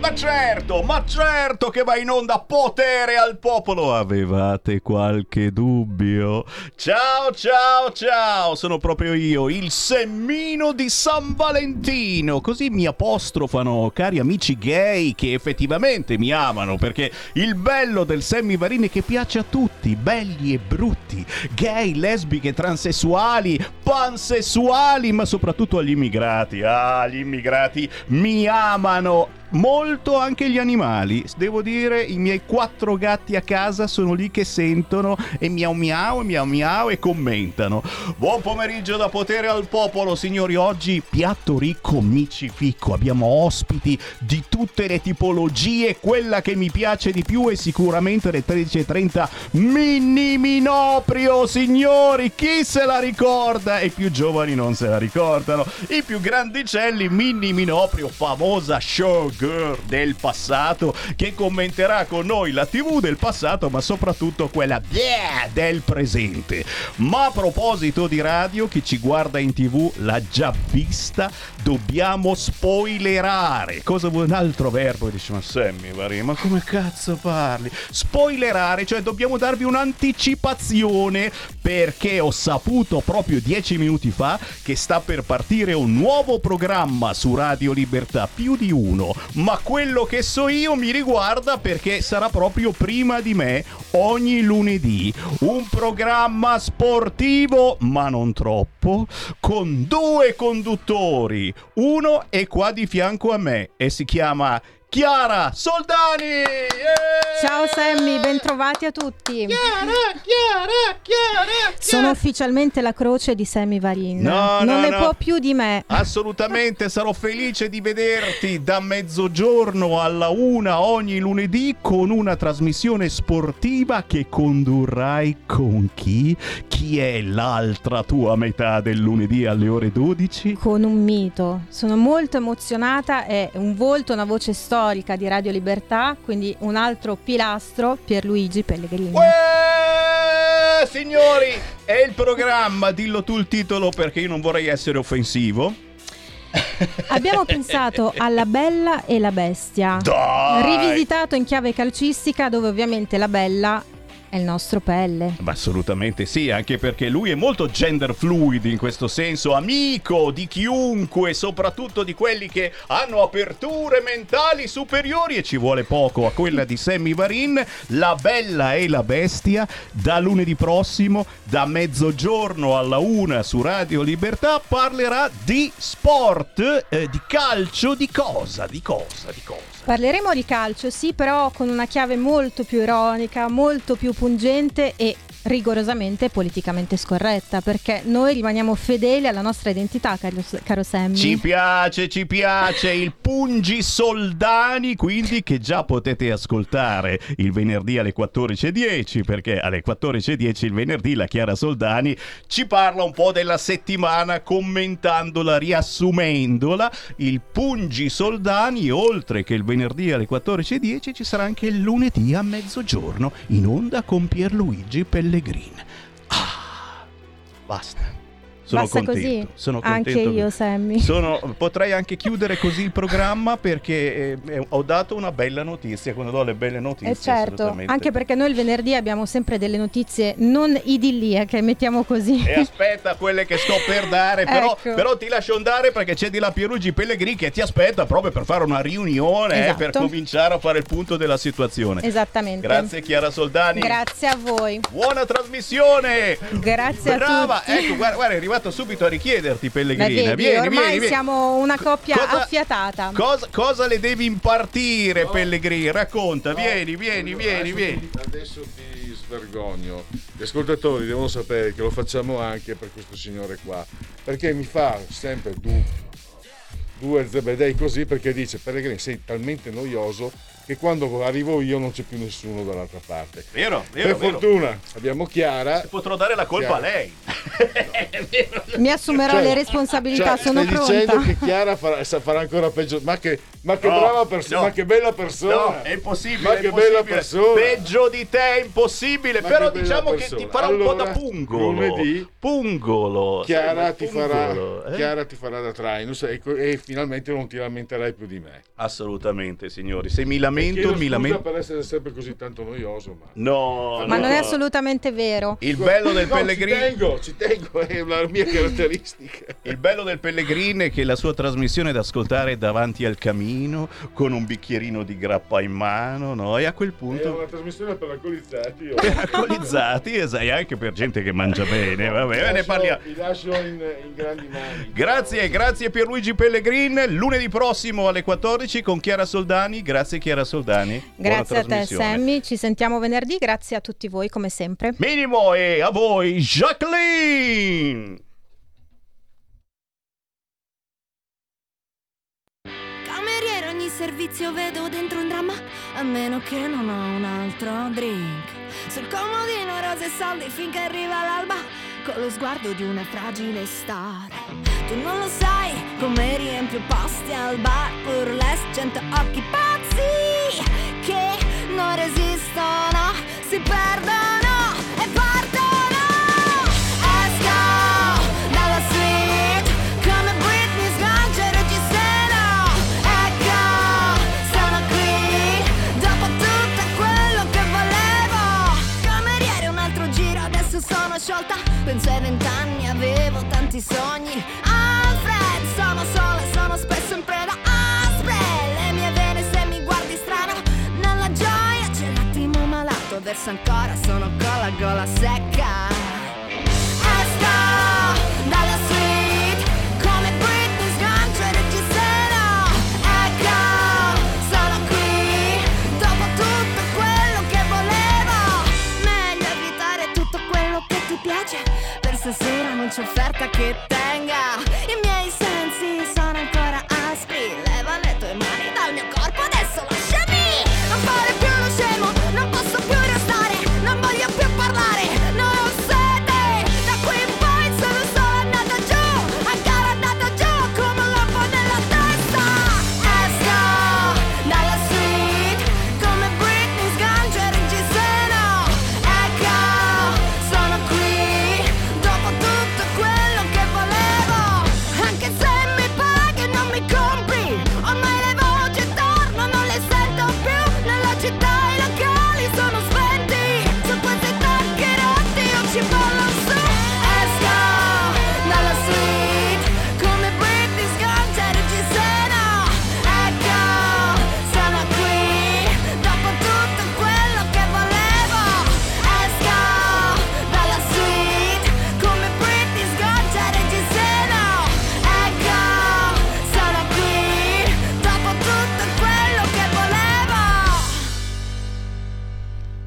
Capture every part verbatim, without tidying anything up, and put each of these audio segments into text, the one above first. Ma certo, ma certo che va in onda Potere al Popolo. Avevate qualche dubbio? Ciao, ciao, ciao, sono proprio io, il semmino di San Valentino. Così mi apostrofano cari amici gay che effettivamente mi amano, perché il bello del Sammy Varin è che piace a tutti, belli e brutti, gay, lesbiche, transessuali, pansessuali, ma soprattutto agli immigrati. Ah, gli immigrati mi amano molto, anche gli animali. Devo dire, i miei quattro gatti a casa sono lì che sentono e miau miau, miau miau e commentano. Buon pomeriggio da Potere al Popolo, signori. Oggi piatto ricco, mici ficco. Abbiamo ospiti di tutte le tipologie. Quella che mi piace di più è sicuramente alle tredici e trenta Mini Minoprio, signori. Chi se la ricorda? I più giovani non se la ricordano. I più grandicelli, Mini Minoprio, famosa show girl del passato, che commenterà con noi la tivù del passato, ma soprattutto quella yeah, del presente. Ma a proposito di radio, chi ci guarda in tivù l'ha già vista, dobbiamo spoilerare. Cosa vuoi un altro verbo? Dice, ma Sammy Varin, ma come cazzo parli? Spoilerare, cioè dobbiamo darvi un'anticipazione, perché ho saputo proprio dieci minuti fa che sta per partire un nuovo programma su Radio Libertà, più di uno. Ma quello che so io mi riguarda, perché sarà proprio prima di me ogni lunedì. Un programma sportivo, ma non troppo, con due conduttori. Uno è qua di fianco a me e si chiama Chiara Soldani! Yeah! Ciao Sammy, bentrovati a tutti. Chiara, Chiara, Chiara, Chiara. Sono ufficialmente la croce di Sammy Varin. No, non no, ne no. può più di me. Assolutamente, sarò felice di vederti da mezzogiorno alla una ogni lunedì con una trasmissione sportiva che condurrai con chi? Chi è l'altra tua metà del lunedì alle ore dodici? Con un mito. Sono molto emozionata, è un volto, una voce storica di Radio Libertà, quindi un altro pilastro, Pierluigi Pellegrini. Uè, signori, è il programma, dillo tu il titolo perché io non vorrei essere offensivo. Abbiamo pensato alla Bella e la Bestia, dai! Rivisitato in chiave calcistica, dove ovviamente la Bella è il nostro Pelle. Ma assolutamente sì, anche perché lui è molto gender fluid in questo senso, amico di chiunque, soprattutto di quelli che hanno aperture mentali superiori, e ci vuole poco a quella di Sammy Varin. La Bella e la Bestia, da lunedì prossimo, da mezzogiorno alla una su Radio Libertà, parlerà di sport, eh, di calcio, di cosa, di cosa, di cosa. Parleremo di calcio, sì, però con una chiave molto più ironica, molto più pungente e rigorosamente politicamente scorretta, perché noi rimaniamo fedeli alla nostra identità, caro, caro Sammy. Ci piace, ci piace il pungi Soldani, quindi, che già potete ascoltare il venerdì alle quattordici e dieci, perché alle quattordici e dieci il venerdì la Chiara Soldani ci parla un po' della settimana, commentandola, riassumendola. Il pungi Soldani, oltre che il venerdì alle quattordici e dieci, ci sarà anche il lunedì a mezzogiorno in onda con Pierluigi Pellegrini. Pellegrini. Ah, basta. Sono Basta contento, così. Sono contento. Anche io, Sammy. Sono, potrei anche chiudere così il programma, perché eh, ho dato una bella notizia, quando do le belle notizie. E certo, anche perché noi il venerdì abbiamo sempre delle notizie non idilliache, mettiamo così. E aspetta quelle che sto per dare, però, ecco. però ti lascio andare, perché c'è di là Pierluigi Pellegrini che ti aspetta proprio per fare una riunione, esatto. eh, per cominciare a fare il punto della situazione. Esattamente. Grazie Chiara Soldani. Grazie a voi. Buona trasmissione. Grazie Brava. a tutti. Ecco, guarda, guarda, è arrivato subito a richiederti, Pellegrina. Vedi, vieni, ormai vieni, vieni. Siamo una coppia cosa, affiatata. Cosa, cosa le devi impartire, no. Pellegrini? Racconta, no. vieni, vieni, allora, vieni, adesso vieni. Ti, adesso ti svergogno. Gli ascoltatori devono sapere che lo facciamo anche per questo signore qua, perché mi fa sempre du, due zebedei così, perché dice: Pellegrini, sei talmente noioso che quando arrivo io non c'è più nessuno dall'altra parte. Vero, vero, per vero. fortuna abbiamo Chiara. Se potrò dare la colpa Chiara. a lei. Mi assumerò cioè, le responsabilità, cioè, sono pronta. Stai dicendo che Chiara farà, farà ancora peggio. Ma che, ma che no, brava persona, no, ma che bella persona. No, è impossibile. Ma è che impossibile. Bella persona. Peggio di te è impossibile. Ma però che diciamo persona. Che ti farà allora, un po' da pungolo. Lunedì, pungolo. Chiara ti pungolo, farà, eh? Chiara ti farà da trainus e, e finalmente non ti lamenterai più di me. Assolutamente, signori. Se mi lamento, mi lamento. Per essere sempre così tanto noioso, ma no, ma no. non è assolutamente vero. Il bello del no, Pellegrini. Ci tengo, ci tengo. È una mia caratteristica. Il bello del Pellegrini è che la sua trasmissione è da ascoltare davanti al camino con un bicchierino di grappa in mano, no? E a quel punto è una trasmissione per alcolizzati. Oh. Per alcolizzati, e sai, anche per gente che mangia bene. Vabbè, vi lascio, ne parliamo. Vi lascio in, in grandi mani. Grazie, grazie Pierluigi Pellegrini. Lunedì prossimo alle quattordici con Chiara Soldani. Grazie Chiara Soldani. Grazie a te Sammy. Ci sentiamo venerdì. Grazie a tutti voi come sempre. Minimo, e a voi Jacqueline. Cameriere, ogni servizio vedo dentro un dramma, a meno che non ho un altro drink. Sul comodino rose e soldi finché arriva l'alba, con lo sguardo di una fragile star. Tu non lo sai come riempio posti al bar, burlesque, cento occhi pazzi che non resistono, si perdono e partono. Esco dalla suite come Britney, sgancio e reggiseno. Ecco, sono qui dopo tutto quello che volevo. Cameriere, un altro giro, adesso sono sciolta. Penso ai vent'anni, avevo tanti sogni. Alfred, sono sola, sono spesso in preda. Alfred, le mie vene se mi guardi strana. Nella gioia c'è l'attimo malato, verso ancora, sono con la gola secca. Esco dalla suite come Britney, sgancio e reggiseno. Ecco, sono qui dopo tutto quello che volevo. Meglio evitare tutto quello che ti piace, per stasera non c'è offerta che tenga. I miei sensi sono ancora aspri, leva le tue mani dal mio corpo, adesso lasciami. Non fare più lo scemo, non posso più restare, non voglio più parlare, non ho sete. Da qui in poi sono solo andata giù, ancora andata giù come un lampo nella testa. Esco dalla suite come Britney, sgancio e reggiseno. Ecco, sono qui dopo tutto quello che volevo. Anche se mi paghi non mi compri, ormai le voci torno, non le sento più. Nella città i locali sono spenti, su questi tacchi rotti io ci ballo su. Esco dalla suite come Britney, sgancio e reggiseno. Ecco, sono qui dopo tutto quello che volevo. Esco dalla suite come Britney, sgancio e reggiseno. Ecco, sono qui dopo tutto quello che volevo.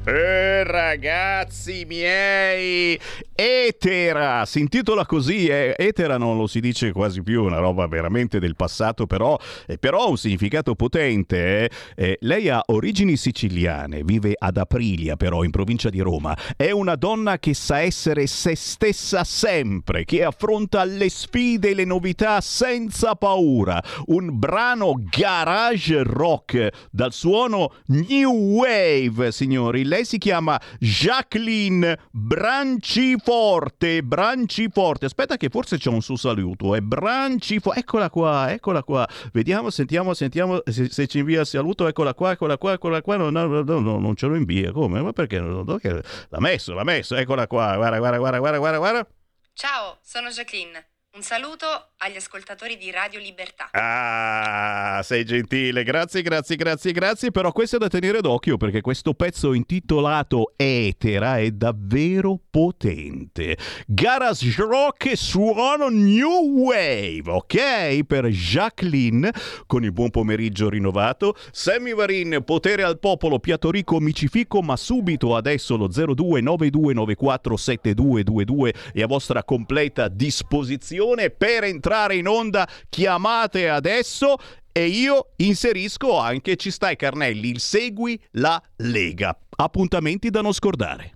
Eh, ragazzi miei, Etera si intitola così, eh. Etera non lo si dice quasi più, una roba veramente del passato, però eh, però ha un significato potente, eh. Eh, lei ha origini siciliane, vive ad Aprilia però in provincia di Roma, è una donna che sa essere se stessa sempre, che affronta le sfide e le novità senza paura, un brano garage rock dal suono new wave, signori. Lei si chiama Jacqueline Branciforte. Branciforte, aspetta che forse c'è un suo saluto, è Branciforte, eccola qua, eccola qua, vediamo, sentiamo, sentiamo se, se ci invia il saluto, eccola qua, eccola qua, eccola qua, no, no, no, no, non ce lo invia, come? Ma perché? L'ha messo, l'ha messo, eccola qua, guarda, guarda, guarda, guarda, guarda, guarda. Ciao, sono Jacqueline. Un saluto agli ascoltatori di Radio Libertà. Ah, sei gentile, grazie, grazie, grazie, grazie. Però questo è da tenere d'occhio, perché questo pezzo intitolato Etera è davvero potente. Garage rock e suono new wave, ok? Per Jacqueline, con il buon pomeriggio rinnovato. Sammy Varin, potere al popolo, piatto ricco, micifico, ma subito adesso lo zero due nove due nove quattro sette due due due è a vostra completa disposizione. Per entrare in onda chiamate adesso e io inserisco anche Ci stai Carnelli, il Segui la Lega. Appuntamenti da non scordare.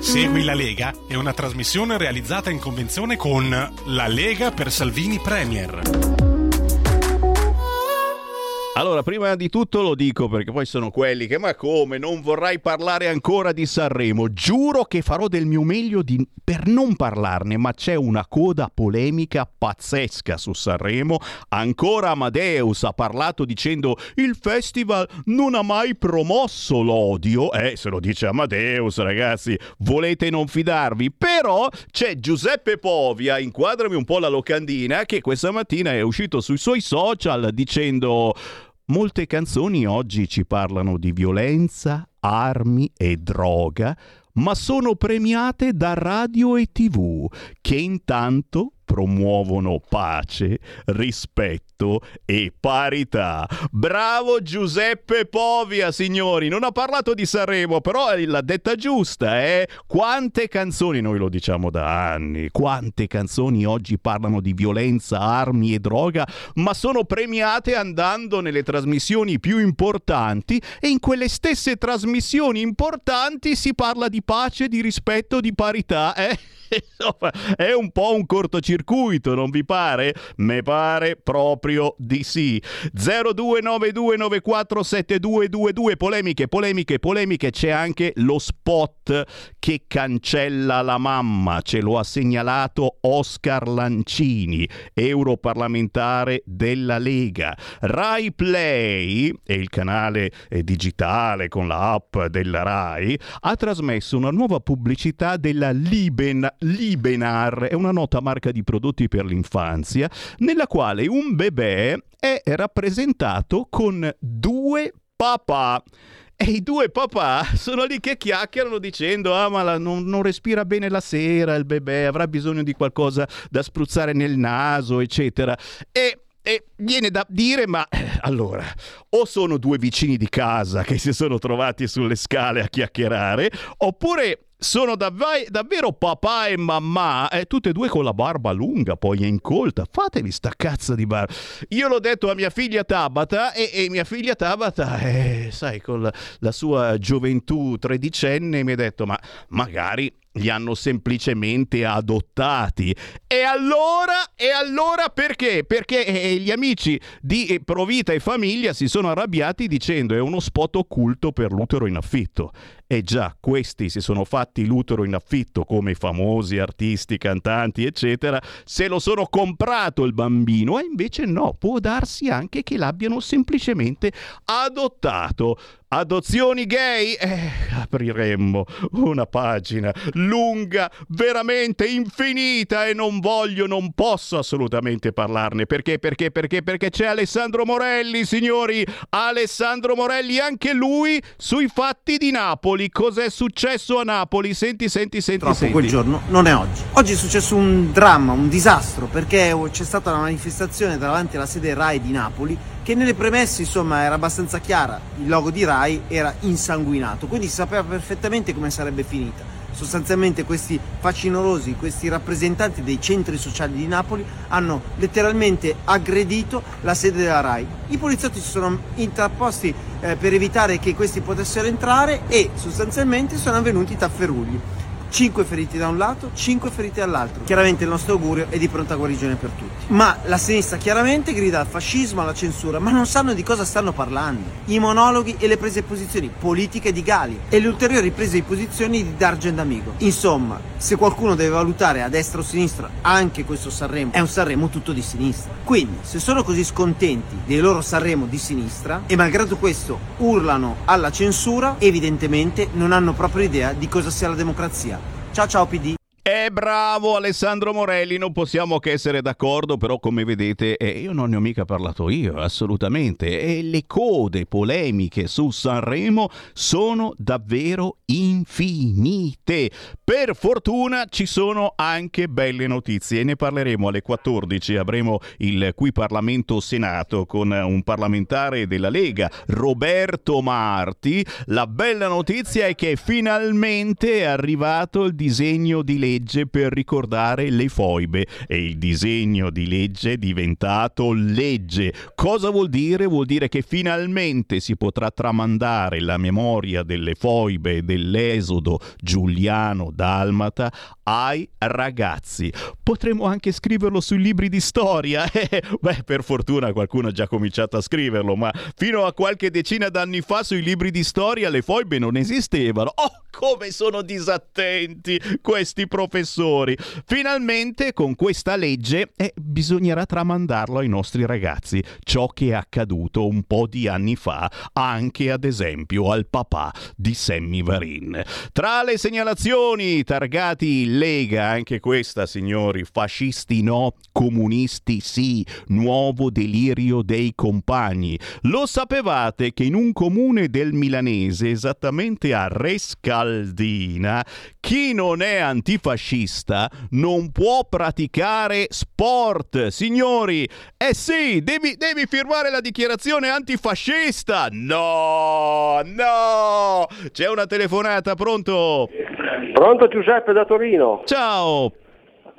Segui la Lega è una trasmissione realizzata in convenzione con la Lega per Salvini Premier. Allora, prima di tutto lo dico perché poi sono quelli che, ma come, non vorrai parlare ancora di Sanremo? Giuro che farò del mio meglio di... per non parlarne, ma c'è una coda polemica pazzesca su Sanremo. Ancora Amadeus ha parlato dicendo il festival non ha mai promosso l'odio. Eh, se lo dice Amadeus, ragazzi, volete non fidarvi? Però c'è Giuseppe Povia, inquadrami un po' la locandina, che questa mattina è uscito sui suoi social dicendo... Molte canzoni oggi ci parlano di violenza, armi e droga, ma sono premiate da radio e tivù, che intanto promuovono pace, rispetto e parità. Bravo Giuseppe Povia, signori! Non ha parlato di Sanremo, però l'ha detta giusta, eh? Quante canzoni, noi lo diciamo da anni, quante canzoni oggi parlano di violenza, armi e droga, ma sono premiate andando nelle trasmissioni più importanti, e in quelle stesse trasmissioni importanti si parla di pace, di rispetto, di parità, eh? È un po' un cortocircuito, non vi pare? Me pare proprio di sì. zero due nove due nove quattro sette due due due. Polemiche, polemiche, polemiche. C'è anche lo spot che cancella la mamma. Ce lo ha segnalato Oscar Lancini, europarlamentare della Lega. RAI Play, è il canale digitale con la app della RAI, ha trasmesso una nuova pubblicità della Liben Libenar, è una nota marca di prodotti per l'infanzia, nella quale un bebè è rappresentato con due papà. E i due papà sono lì che chiacchierano dicendo ah ma la, non, non respira bene la sera, il bebè avrà bisogno di qualcosa da spruzzare nel naso, eccetera. E... E viene da dire, ma allora, o sono due vicini di casa che si sono trovati sulle scale a chiacchierare, oppure sono davvai, davvero papà e mamma, eh, tutte e due con la barba lunga, poi è incolta, fatevi sta cazzo di barba. Io l'ho detto a mia figlia Tabata e, e mia figlia Tabata, eh, sai, con la, la sua gioventù tredicenne mi ha detto, ma magari... li hanno semplicemente adottati. E allora? E allora perché? Perché gli amici di Provita e Famiglia si sono arrabbiati dicendo è uno spot occulto per l'utero in affitto. E già questi si sono fatti l'utero in affitto come famosi artisti, cantanti, eccetera, se lo sono comprato il bambino, e invece no, può darsi anche che l'abbiano semplicemente adottato. Adozioni gay? Eh, apriremmo una pagina lunga, veramente infinita, e non voglio, non posso assolutamente parlarne. Perché? Perché? Perché? Perché c'è Alessandro Morelli, signori! Alessandro Morelli, anche lui sui fatti di Napoli. Cos'è successo a Napoli? Senti, senti, senti. Troppo senti. Quel giorno non è oggi. Oggi è successo un dramma, un disastro, perché c'è stata una manifestazione davanti alla sede RAI di Napoli, che nelle premesse insomma era abbastanza chiara, il logo di RAI era insanguinato, quindi si sapeva perfettamente come sarebbe finita. Sostanzialmente questi facinorosi, questi rappresentanti dei centri sociali di Napoli hanno letteralmente aggredito la sede della RAI. I poliziotti si sono intrapposti eh, per evitare che questi potessero entrare e sostanzialmente sono avvenuti tafferugli. cinque feriti da un lato, cinque feriti dall'altro. Chiaramente il nostro augurio è di pronta guarigione per tutti. Ma la sinistra chiaramente grida al fascismo, alla censura, ma non sanno di cosa stanno parlando. I monologhi e le prese di posizioni politiche di Ghali e le ulteriori prese di posizioni di Dargen D'Amico. Insomma, se qualcuno deve valutare a destra o a sinistra, anche questo Sanremo è un Sanremo tutto di sinistra. Quindi, se sono così scontenti dei loro Sanremo di sinistra e malgrado questo urlano alla censura, evidentemente non hanno proprio idea di cosa sia la democrazia. Ciao ciao P D. E eh, bravo Alessandro Morelli, non possiamo che essere d'accordo, però come vedete eh, io non ne ho mica parlato io, assolutamente, e le code polemiche su Sanremo sono davvero infinite. Per fortuna ci sono anche belle notizie, ne parleremo alle quattordici, avremo il Qui Parlamento Senato con un parlamentare della Lega, Roberto Marti. La bella notizia è che finalmente è arrivato il disegno di legge legge per ricordare le foibe e il disegno di legge è diventato legge. Cosa vuol dire? Vuol dire che finalmente si potrà tramandare la memoria delle foibe dell'esodo giuliano-dalmata ai ragazzi. Potremmo anche scriverlo sui libri di storia. Eh, beh, per fortuna qualcuno ha già cominciato a scriverlo, ma fino a qualche decina d'anni fa sui libri di storia le foibe non esistevano. Oh, come sono disattenti questi professori! Finalmente con questa legge eh, bisognerà tramandarlo ai nostri ragazzi, ciò che è accaduto un po' di anni fa anche ad esempio al papà di Sammy Varin. Tra le segnalazioni targati Lega, anche questa signori, fascisti no, comunisti sì, nuovo delirio dei compagni. Lo sapevate che in un comune del milanese, esattamente a Rescaldina, chi non è antifascista non può praticare sport, signori? Eh sì, devi, devi firmare la dichiarazione antifascista. No, no, c'è una telefonata, pronto? Pronto, Giuseppe da Torino. Ciao.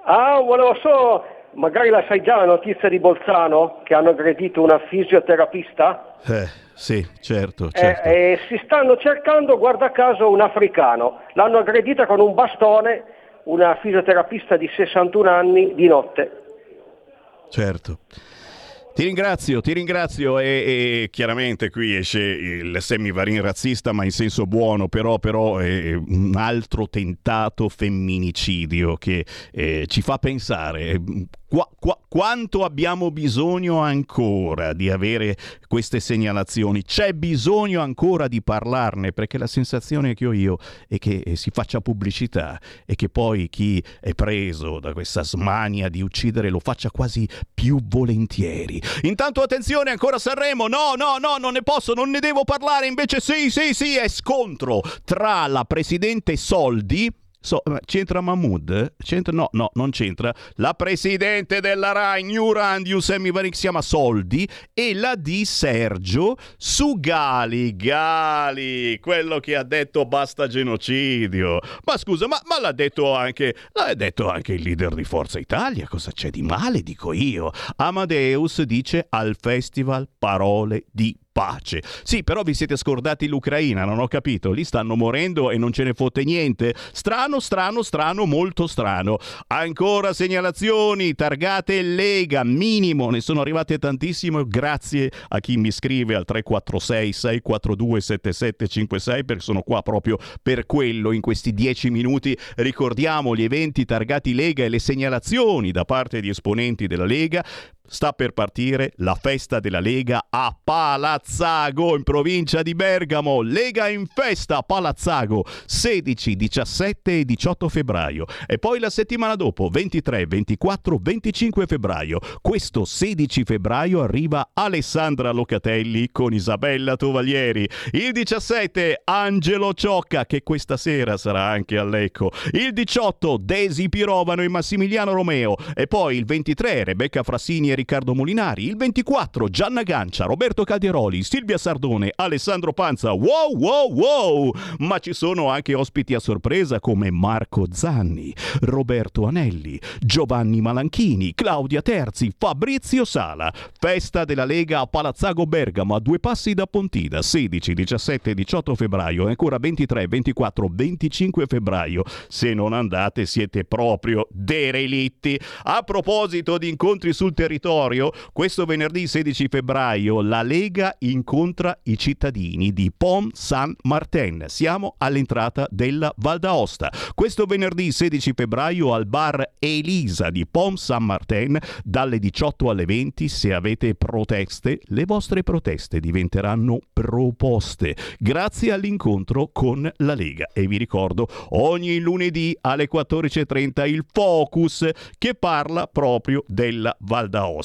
Ah, volevo solo, magari la sai già la notizia di Bolzano che hanno aggredito una fisioterapista? Eh, sì, certo, certo. Eh, eh, si stanno cercando, guarda caso, un africano. L'hanno aggredita con un bastone, una fisioterapista di sessantuno anni, di notte. Certo. Ti ringrazio, ti ringrazio e, e chiaramente qui esce il Sammy Varin razzista, ma in senso buono, però, però è un altro tentato femminicidio che eh, ci fa pensare Qua, qua, quanto abbiamo bisogno ancora di avere queste segnalazioni. C'è bisogno ancora di parlarne, perché la sensazione che ho io è che si faccia pubblicità e che poi chi è preso da questa smania di uccidere lo faccia quasi più volentieri. Intanto attenzione, ancora Sanremo, no, no, no, non ne posso, non ne devo parlare, invece sì, sì, sì, è scontro tra la presidente Soldi. So, c'entra Mahmood? C'entra? No, no, non c'entra. La presidente della RAI, New Randiu, Sammy Varin, si chiama Soldi, e la di Sergio su Ghali. Ghali, quello che ha detto basta genocidio. Ma scusa, ma, ma l'ha detto anche l'ha detto anche il leader di Forza Italia. Cosa c'è di male, dico io? Amadeus dice al festival parole di pace. Sì, però vi siete scordati l'Ucraina, non ho capito, lì stanno morendo e non ce ne fotte niente. Strano, strano, strano, molto strano. Ancora segnalazioni targate Lega, minimo, ne sono arrivate tantissime, grazie a chi mi scrive al tre quattro sei sei quattro due sette sette cinque sei, perché sono qua proprio per quello in questi dieci minuti. Ricordiamo gli eventi targati Lega e le segnalazioni da parte di esponenti della Lega. Sta per partire la festa della Lega a Palazzago, in provincia di Bergamo. Lega in festa a Palazzago, sedici, diciassette e diciotto febbraio. E poi la settimana dopo, ventitré, ventiquattro, venticinque febbraio. Questo sedici febbraio arriva Alessandra Locatelli con Isabella Tovalieri. Il diciassette Angelo Ciocca, che questa sera sarà anche a Lecco. Il diciotto Desi Pirovano e Massimiliano Romeo. E poi il ventitré Rebecca Frassini e Riccardo Molinari, il ventiquattro Gianna Gancia, Roberto Calderoli, Silvia Sardone, Alessandro Panza. Wow, wow, wow! Ma ci sono anche ospiti a sorpresa come Marco Zanni, Roberto Anelli, Giovanni Malanchini, Claudia Terzi, Fabrizio Sala. Festa della Lega a Palazzago Bergamo, a due passi da Pontida, sedici, diciassette e diciotto febbraio, ancora ventitré, ventiquattro, venticinque febbraio. Se non andate siete proprio derelitti. A proposito di incontri sul territorio, questo venerdì sedici febbraio la Lega incontra i cittadini di Pom San Martin. Siamo all'entrata della Val d'Aosta. Questo venerdì sedici febbraio al bar Elisa di Pom San Martin dalle diciotto alle venti. Se avete proteste, le vostre proteste diventeranno proposte grazie all'incontro con la Lega. E vi ricordo ogni lunedì alle quattordici e trenta il Focus che parla proprio della Val d'Aosta.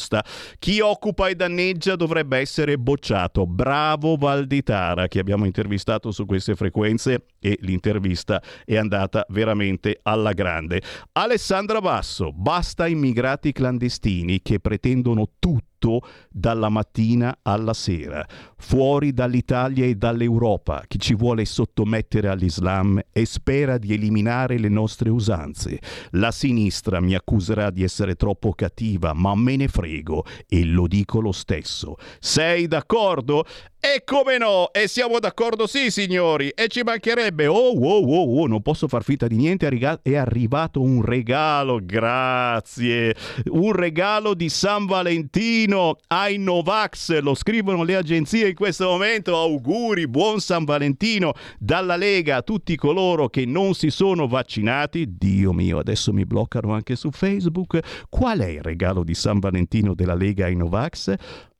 Chi occupa e danneggia dovrebbe essere bocciato. Bravo Valditara, che abbiamo intervistato su queste frequenze, e l'intervista è andata veramente alla grande. Alessandra Basso, basta immigrati clandestini che pretendono tutto tutto dalla mattina alla sera, fuori dall'Italia e dall'Europa chi ci vuole sottomettere all'Islam e spera di eliminare le nostre usanze. La sinistra mi accuserà di essere troppo cattiva, ma me ne frego e lo dico lo stesso. Sei d'accordo? E come no? E siamo d'accordo, sì signori, e ci mancherebbe. Oh, oh, oh, oh, non posso far finta di niente, è arrivato un regalo, grazie, un regalo di San Valentino ai Novax, lo scrivono le agenzie in questo momento. Auguri, buon San Valentino dalla Lega a tutti coloro che non si sono vaccinati. Dio mio, adesso mi bloccano anche su Facebook. Qual è il regalo di San Valentino della Lega ai Novax?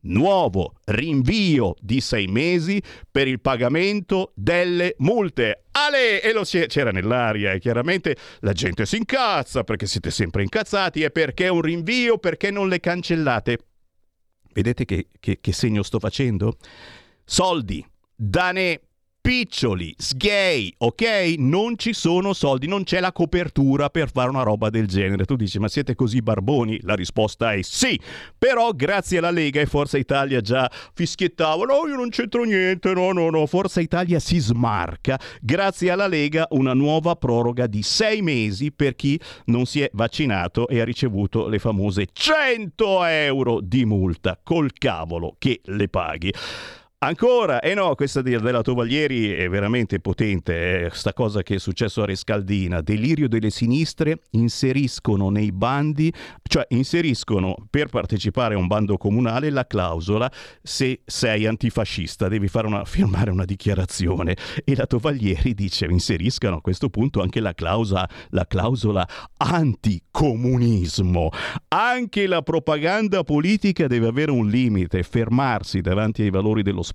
Nuovo rinvio di sei mesi per il pagamento delle multe. Ale! E lo c'era nell'aria, e chiaramente la gente si incazza perché siete sempre incazzati. E perché un rinvio? Perché non le cancellate? Vedete che, che, che segno sto facendo? Soldi, danè, piccioli, sgay, ok? Non ci sono soldi, non c'è la copertura per fare una roba del genere. Tu dici, ma siete così barboni? La risposta è sì, però grazie alla Lega e Forza Italia già fischiettavano, no, io non c'entro niente, no, no, no, Forza Italia si smarca. Grazie alla Lega una nuova proroga di sei mesi per chi non si è vaccinato e ha ricevuto le famose cento euro di multa, col cavolo che le paghi. Ancora, eh no, questa della Tovaglieri è veramente potente, eh, sta cosa che è successo a Rescaldina, delirio delle sinistre, inseriscono nei bandi, cioè inseriscono per partecipare a un bando comunale la clausola se sei antifascista, devi fare una, firmare una dichiarazione, e la Tovaglieri dice inseriscano a questo punto anche la clausola, la clausola anticomunismo. Anche la propaganda politica deve avere un limite, fermarsi davanti ai valori dello sport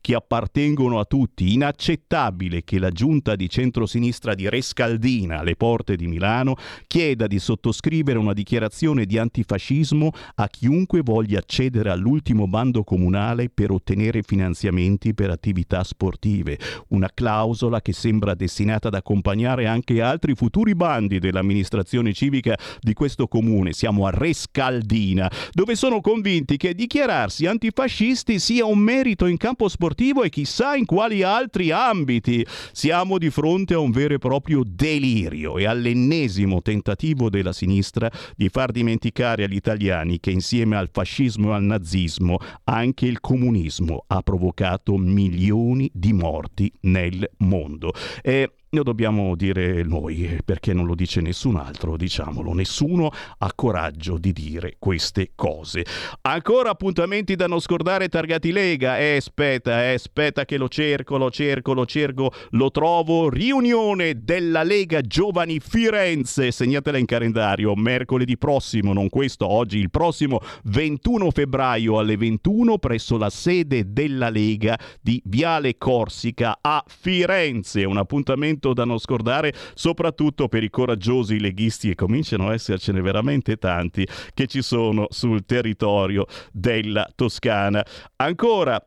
che appartengono a tutti. Inaccettabile che la giunta di centrosinistra di Rescaldina alle porte di Milano chieda di sottoscrivere una dichiarazione di antifascismo a chiunque voglia accedere all'ultimo bando comunale per ottenere finanziamenti per attività sportive, una clausola che sembra destinata ad accompagnare anche altri futuri bandi dell'amministrazione civica di questo comune. Siamo a Rescaldina, dove sono convinti che dichiararsi antifascisti sia un merito in campo sportivo e chissà in quali altri ambiti. Siamo di fronte a un vero e proprio delirio e all'ennesimo tentativo della sinistra di far dimenticare agli italiani che insieme al fascismo e al nazismo anche il comunismo ha provocato milioni di morti nel mondo. E lo dobbiamo dire noi, perché non lo dice nessun altro, diciamolo, nessuno ha coraggio di dire queste cose. Ancora appuntamenti da non scordare, targati Lega, eh aspetta, eh aspetta che lo cerco, lo cerco, lo cerco, lo trovo, riunione della Lega Giovani Firenze, segnatela in calendario, mercoledì prossimo, non questo, oggi, il prossimo ventuno febbraio alle ventuno presso la sede della Lega di Viale Corsica a Firenze, un appuntamento da non scordare soprattutto per i coraggiosi leghisti, e cominciano a essercene veramente tanti che ci sono sul territorio della Toscana. Ancora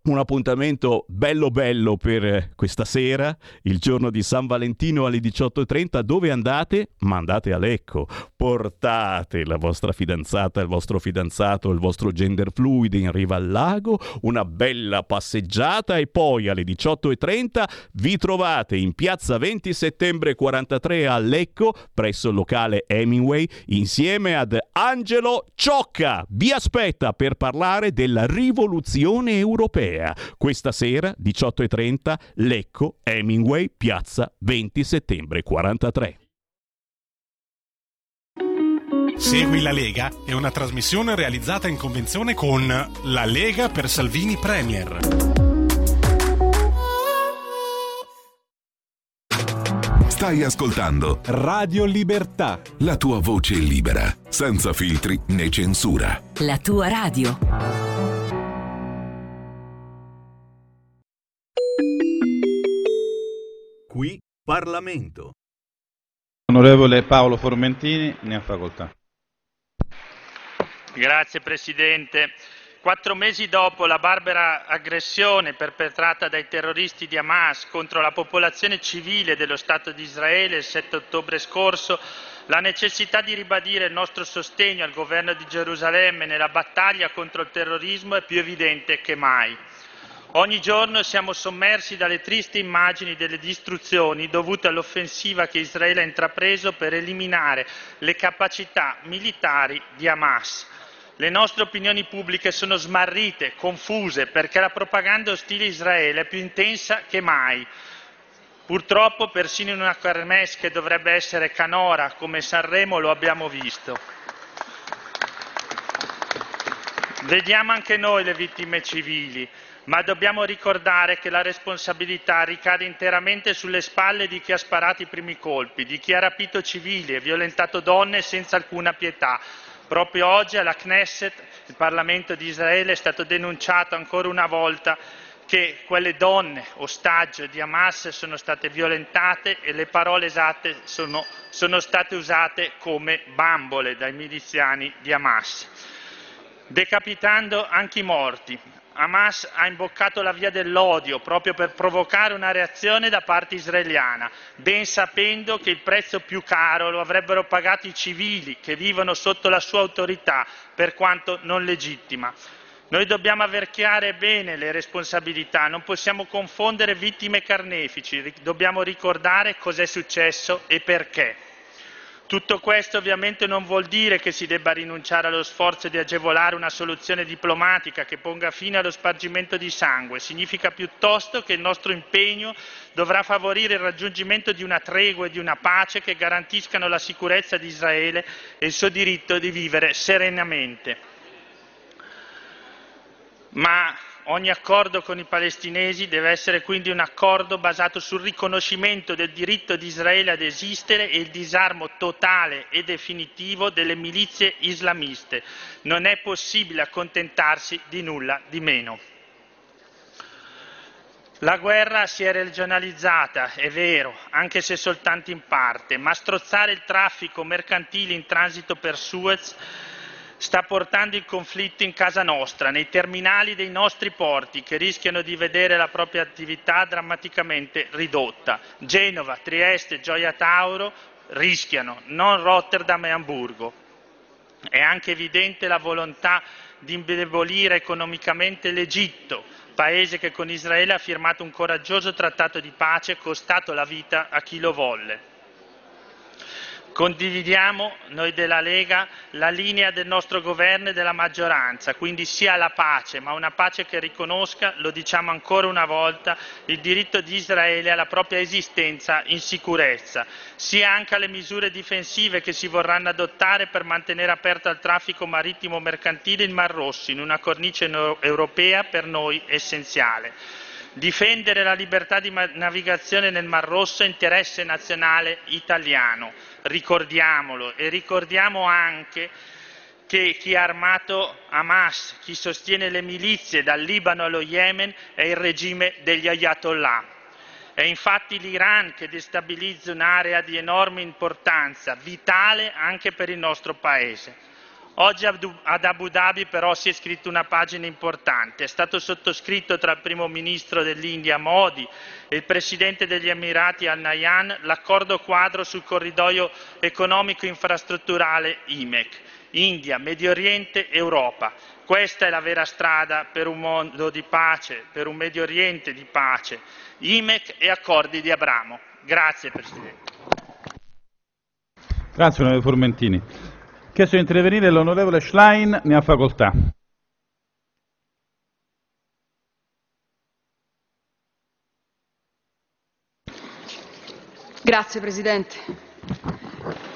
un appuntamento bello bello per questa sera, il giorno di San Valentino alle diciotto e trenta. Dove andate? Ma andate a Lecco, portate la vostra fidanzata, il vostro fidanzato, il vostro gender fluido in riva al lago, una bella passeggiata, e poi alle diciotto e trenta vi trovate in piazza venti settembre quarantatré a Lecco presso il locale Hemingway insieme ad Angelo Ciocca. Vi aspetta per parlare della rivoluzione europea. Questa sera diciotto e trenta Lecco, Hemingway, piazza venti settembre quarantatré. Segui la Lega è una trasmissione realizzata in convenzione con la Lega per Salvini Premier. Stai ascoltando Radio Libertà, la tua voce libera, senza filtri né censura. La tua radio. Qui Parlamento. Onorevole Paolo Formentini, ne ha facoltà. Grazie Presidente. Quattro mesi dopo la barbara aggressione perpetrata dai terroristi di Hamas contro la popolazione civile dello Stato di Israele il sette ottobre scorso, La necessità di ribadire il nostro sostegno al governo di Gerusalemme nella battaglia contro il terrorismo è più evidente che mai. Ogni giorno siamo sommersi dalle tristi immagini delle distruzioni dovute all'offensiva che Israele ha intrapreso per eliminare le capacità militari di Hamas. Le nostre opinioni pubbliche sono smarrite, confuse, perché la propaganda ostile a Israele è più intensa che mai. Purtroppo persino in una kermesse che dovrebbe essere canora, come Sanremo, lo abbiamo visto. Vediamo anche noi le vittime civili. Ma dobbiamo ricordare che la responsabilità ricade interamente sulle spalle di chi ha sparato i primi colpi, di chi ha rapito civili e violentato donne senza alcuna pietà. Proprio oggi alla Knesset, il Parlamento di Israele, è stato denunciato ancora una volta che quelle donne ostaggio di Hamas sono state violentate e le parole esatte sono, sono state usate come bambole dai miliziani di Hamas, decapitando anche i morti. Hamas ha imboccato la via dell'odio proprio per provocare una reazione da parte israeliana, ben sapendo che il prezzo più caro lo avrebbero pagato i civili che vivono sotto la sua autorità, per quanto non legittima. Noi dobbiamo aver chiare bene le responsabilità, non possiamo confondere vittime e carnefici, dobbiamo ricordare cos'è successo e perché. Tutto questo ovviamente non vuol dire che si debba rinunciare allo sforzo di agevolare una soluzione diplomatica che ponga fine allo spargimento di sangue. Significa piuttosto che il nostro impegno dovrà favorire il raggiungimento di una tregua e di una pace che garantiscano la sicurezza di Israele e il suo diritto di vivere serenamente. Ma ogni accordo con i palestinesi deve essere quindi un accordo basato sul riconoscimento del diritto di Israele ad esistere e il disarmo totale e definitivo delle milizie islamiste. Non è possibile accontentarsi di nulla di meno. La guerra si è regionalizzata, è vero, anche se soltanto in parte, ma strozzare il traffico mercantile in transito per Suez sta portando il conflitto in casa nostra, nei terminali dei nostri porti, che rischiano di vedere la propria attività drammaticamente ridotta. Genova, Trieste, Gioia Tauro rischiano, non Rotterdam e Amburgo. È anche evidente la volontà di indebolire economicamente l'Egitto, paese che con Israele ha firmato un coraggioso trattato di pace costato la vita a chi lo volle. Condividiamo, noi della Lega, la linea del nostro governo e della maggioranza, quindi sia la pace, ma una pace che riconosca, lo diciamo ancora una volta, il diritto di Israele alla propria esistenza in sicurezza, sia anche alle misure difensive che si vorranno adottare per mantenere aperto al traffico marittimo mercantile il Mar Rosso, in una cornice europea per noi essenziale. Difendere la libertà di navigazione nel Mar Rosso è interesse nazionale italiano, ricordiamolo, e ricordiamo anche che chi ha armato Hamas, chi sostiene le milizie dal Libano allo Yemen è il regime degli Ayatollah. È infatti l'Iran che destabilizza un'area di enorme importanza, vitale anche per il nostro Paese. Oggi ad Abu Dhabi però si è scritta una pagina importante, è stato sottoscritto tra il primo ministro dell'India Modi e il presidente degli Emirati Al Nahyan l'accordo quadro sul corridoio economico infrastrutturale I M E C, India, Medio Oriente, Europa. Questa è la vera strada per un mondo di pace, per un Medio Oriente di pace, I M E C e accordi di Abramo. Grazie Presidente. Grazie onorevole Formentini. Chiesto di intervenire l'onorevole Schlein, ne ha facoltà. Grazie Presidente.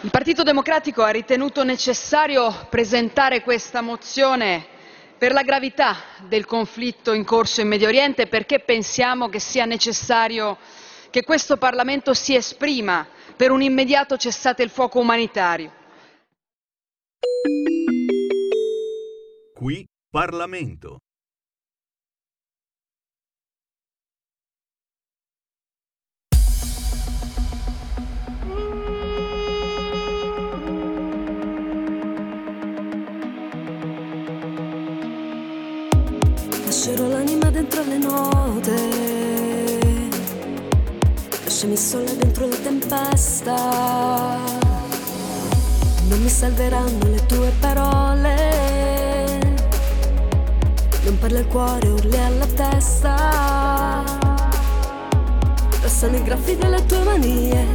Il Partito Democratico ha ritenuto necessario presentare questa mozione per la gravità del conflitto in corso in Medio Oriente, perché pensiamo che sia necessario che questo Parlamento si esprima per un immediato cessate il fuoco umanitario. Qui Parlamento. Lascerò l'anima dentro le note, lasciami sola dentro la tempesta. mi salveranno le tue parole. Non parla il cuore, urli alla testa. Passano i graffi delle tue manie.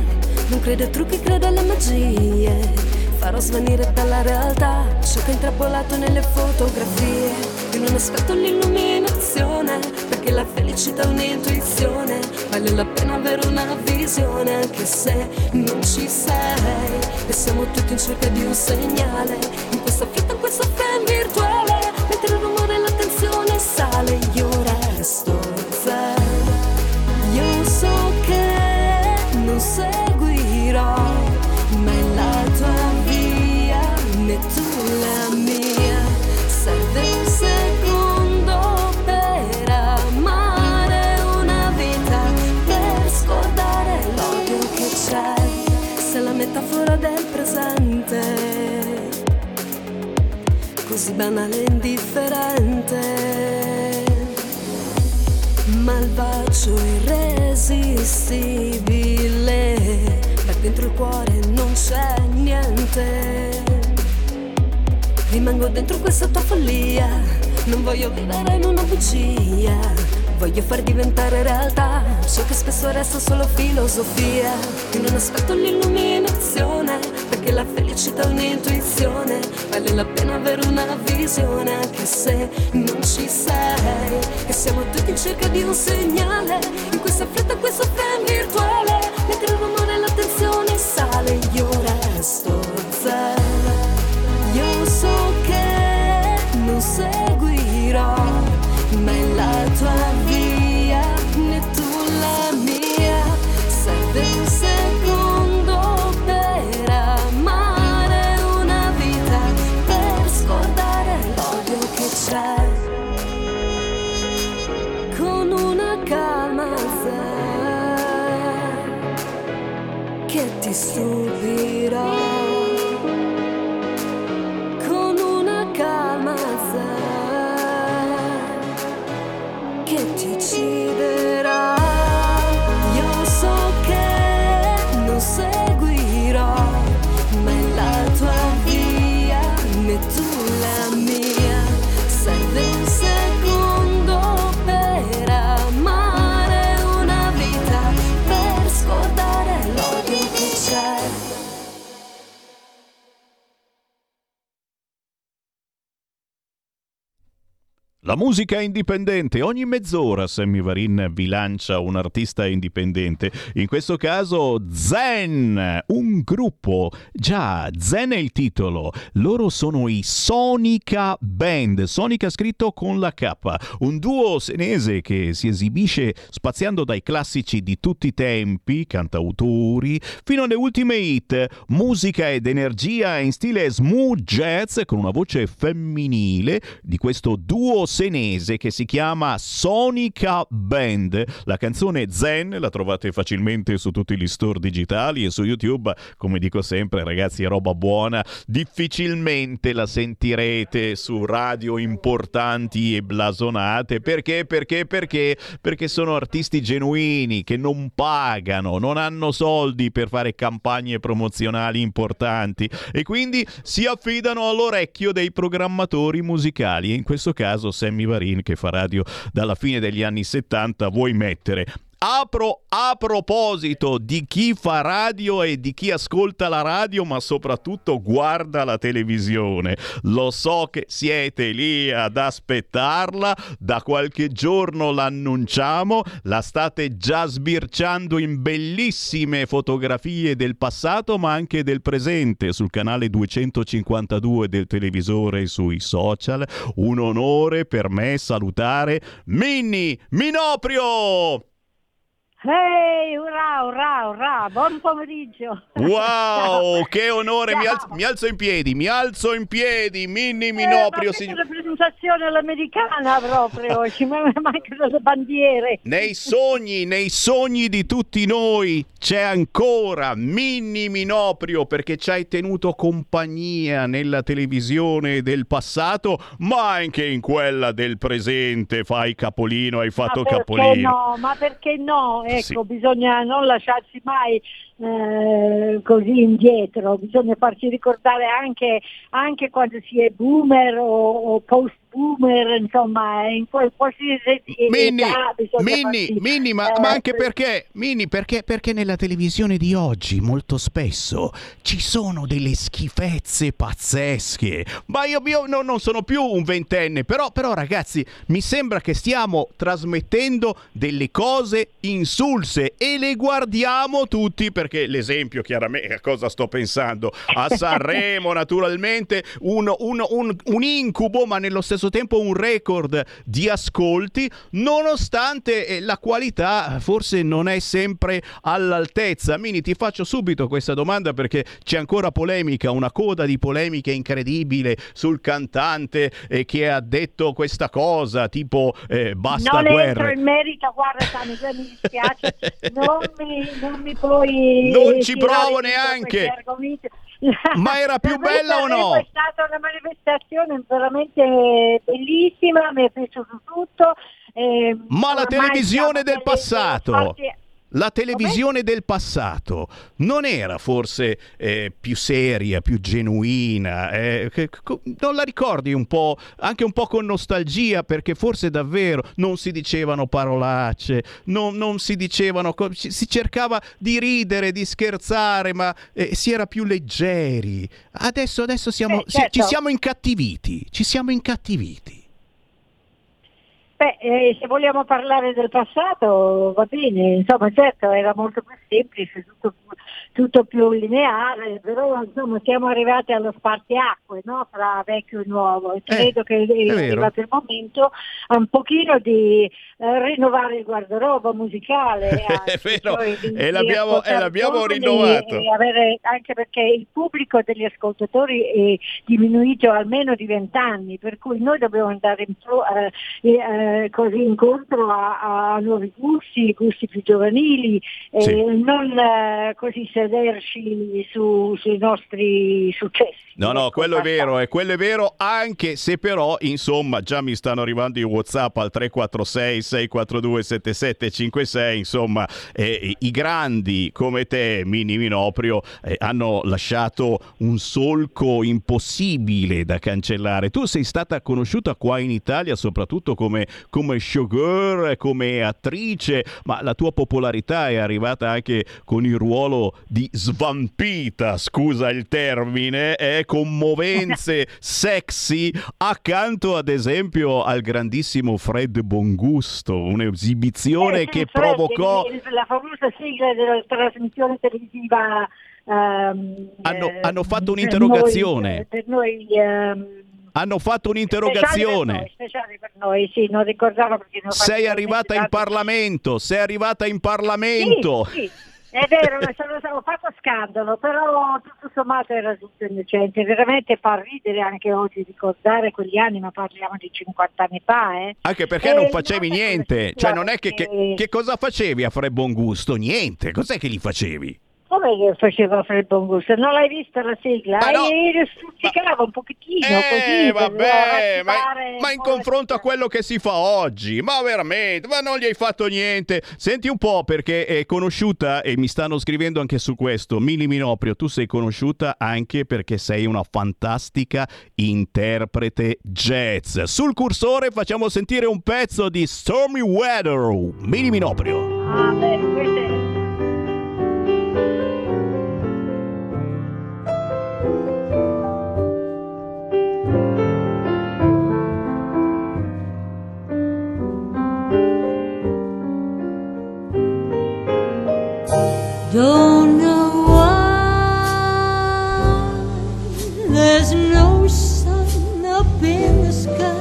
Non credo ai trucchi, credo alle magie. Farò svanire dalla realtà ciò che è intrappolato nelle fotografie. Io non aspetto l'illuminazione, perché la felicità è un'intuizione. Vale la pena avere una visione anche se non ci sei. E siamo tutti in cerca di un segnale, in questa fitta, in questa fan virtuale. Mentre il rumore e l'attenzione sale, io resto zen. Io so che non seguirò mai la tua via, né tu la mia. Serve un secondo per amare, una vita per scordare l'odio che c'è. Se la metafora del presente così banale e indifferente, malvagio irresistibile, da dentro il cuore non c'è niente. Rimango dentro questa tua follia, non voglio vivere in una bugia, voglio far diventare realtà ciò che spesso resta solo filosofia. Io non aspetto l'illuminazione, perché la felicità è un'intuizione. Vale la pena avere una visione anche se non ci sei. E siamo tutti in cerca di un segnale, in questa fretta, in questo fan virtuale. Mentre il rumore e l'attenzione sale, io resto zen. Io so che non seguirò mai la tua via, né tu la mia. Serve un secondo per amare, una vita per scordare l'odio che c'è, con una calma zen che ti stupirò, con una calma zen che ti ucciderà. Io so che non seguirò mai la tua via, né tu la mia. Serve un secondo per amare, una vita per scordare l'odio che c'è. La musica è indipendente, ogni mezz'ora Sammy Varin vi lancia un artista indipendente, in questo caso Zen, un gruppo, già Zen è il titolo, loro sono i Sonika Band, Sonika scritto con la K, un duo senese che si esibisce spaziando dai classici di tutti i tempi, cantautori, fino alle ultime hit, musica ed energia in stile smooth jazz con una voce femminile di questo duo senese che si chiama Sonika Band. La canzone Zen la trovate facilmente su tutti gli store digitali e su YouTube. Come dico sempre, ragazzi, è roba buona, difficilmente la sentirete su radio importanti e blasonate. Perché? Perché? Perché? Perché sono artisti genuini che non pagano, non hanno soldi per fare campagne promozionali importanti e quindi si affidano all'orecchio dei programmatori musicali e in questo caso Sammy Varin, che fa radio dalla fine degli anni settanta, vuoi mettere. Apro a proposito di chi fa radio e di chi ascolta la radio ma soprattutto guarda la televisione, lo so che siete lì ad aspettarla, da qualche giorno l'annunciamo, la state già sbirciando in bellissime fotografie del passato ma anche del presente sul canale duecentocinquantadue del televisore e sui social. Un onore per me salutare Mini Minoprio! Ehi, hey, urrà, urrà, urrà, buon pomeriggio. Wow, che onore, mi alzo, mi alzo in piedi, mi alzo in piedi, Mini Minoprio. Eh, ma signor... presentazione all'americana proprio, ci mancano le bandiere. Nei sogni, nei sogni di tutti noi c'è ancora Mini Minoprio, perché ci hai tenuto compagnia nella televisione del passato, ma anche in quella del presente, fai capolino, hai fatto ma capolino. No, ma perché no? ecco, sì. Bisogna non lasciarsi mai eh, così indietro, bisogna farci ricordare anche, anche quando si è boomer o, o post boomer, insomma, in qualsiasi Mini, età Mini, farci, Mini, ma, eh, ma anche perché, Mini, perché, perché nella televisione di oggi molto spesso ci sono delle schifezze pazzesche, ma io, io no, non sono più un ventenne, però, però ragazzi, mi sembra che stiamo trasmettendo delle cose insulse e le guardiamo tutti, perché l'esempio chiaramente, a cosa sto pensando? A Sanremo naturalmente, un, un, un, un incubo ma nello stesso tempo un record di ascolti, nonostante la qualità forse non è sempre all'altezza. Mini, ti faccio subito questa domanda perché c'è ancora polemica, una coda di polemiche incredibile sul cantante eh, che ha detto questa cosa tipo eh, basta guerra. Non entro in merito, guarda Sammy, mi dispiace, non mi, non mi puoi... Non ci provo neanche! Ma era più bella o no? È stata una manifestazione veramente bellissima, mi è piaciuto tutto. Eh, Ma la televisione del passato... Forti... La televisione del passato non era forse eh, più seria, più genuina? Eh, che, co- non la ricordi un po', anche un po' con nostalgia, perché forse davvero non si dicevano parolacce, non, non si dicevano, co- si cercava di ridere, di scherzare, ma eh, si era più leggeri. Adesso, adesso siamo, eh, certo. si, ci siamo incattiviti, ci siamo incattiviti. Beh, eh, se vogliamo parlare del passato va bene, insomma, certo, era molto più semplice, tutto, tutto più lineare, però insomma siamo arrivati allo spartiacque, no? Tra vecchio e nuovo, e credo eh, che è arrivato il momento un pochino di eh, rinnovare il guardaroba musicale, anche, è vero, cioè, di, e, l'abbiamo, e l'abbiamo rinnovato e, e avere, anche perché il pubblico degli ascoltatori è diminuito almeno di vent'anni, per cui noi dobbiamo andare in pro, eh, eh, così incontro a, a nuovi gusti, gusti più giovanili, sì. eh, non eh, così sederci su, sui nostri successi. No, no, quello è vero, e quello è vero, anche se però, insomma, già mi stanno arrivando i WhatsApp al tre quattro sei sei quattro due sette sette cinque sei, insomma, eh, i grandi come te, Mini Minoprio, eh, hanno lasciato un solco impossibile da cancellare. Tu sei stata conosciuta qua in Italia soprattutto come come showgirl, come attrice, ma la tua popolarità è arrivata anche con il ruolo di svampita, scusa il termine, eh, commovenze sexy, accanto ad esempio al grandissimo Fred Bongusto, un'esibizione eh, sì, che Fred, provocò... La famosa sigla della trasmissione televisiva... Um, hanno, eh, hanno fatto un'interrogazione. Per noi... Per noi um... Hanno fatto un'interrogazione. Speciali per noi, speciali per noi, sì, non ricordavo perché non sei arrivata in Parlamento, sei arrivata in Parlamento. Sì, sì. È vero, ho fatto scandalo, però tutto sommato era tutto innocente. Veramente fa ridere anche oggi ricordare quegli anni, ma parliamo di cinquanta anni fa. Eh. Anche perché e non facevi non niente, cioè non è che, che, che cosa facevi a Fred Bongusto? Niente, cos'è che li facevi? Come che faceva Fred Bongusto? Non l'hai vista la sigla? Ma no, e stuzzicava un pochettino eh, così, vabbè, ma, ma in confronto a quello che si fa oggi, ma veramente, ma non gli hai fatto niente. Senti un po', perché è conosciuta, e mi stanno scrivendo anche su questo, Mini Minoprio, tu sei conosciuta anche perché sei una fantastica interprete jazz. Sul cursore facciamo sentire un pezzo di Stormy Weather, Mini Minoprio. Ah, beh, questo è... Don't know why there's no sun up in the sky.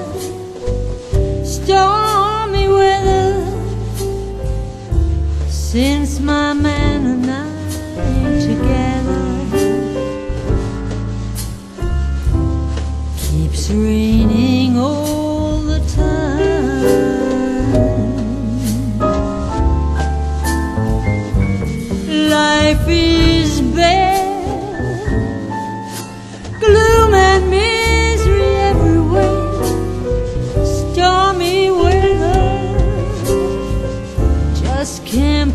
Stormy weather since my man and I ain't together. Keeps raining all the time. Life is bare, gloom and misery everywhere, stormy weather, just can't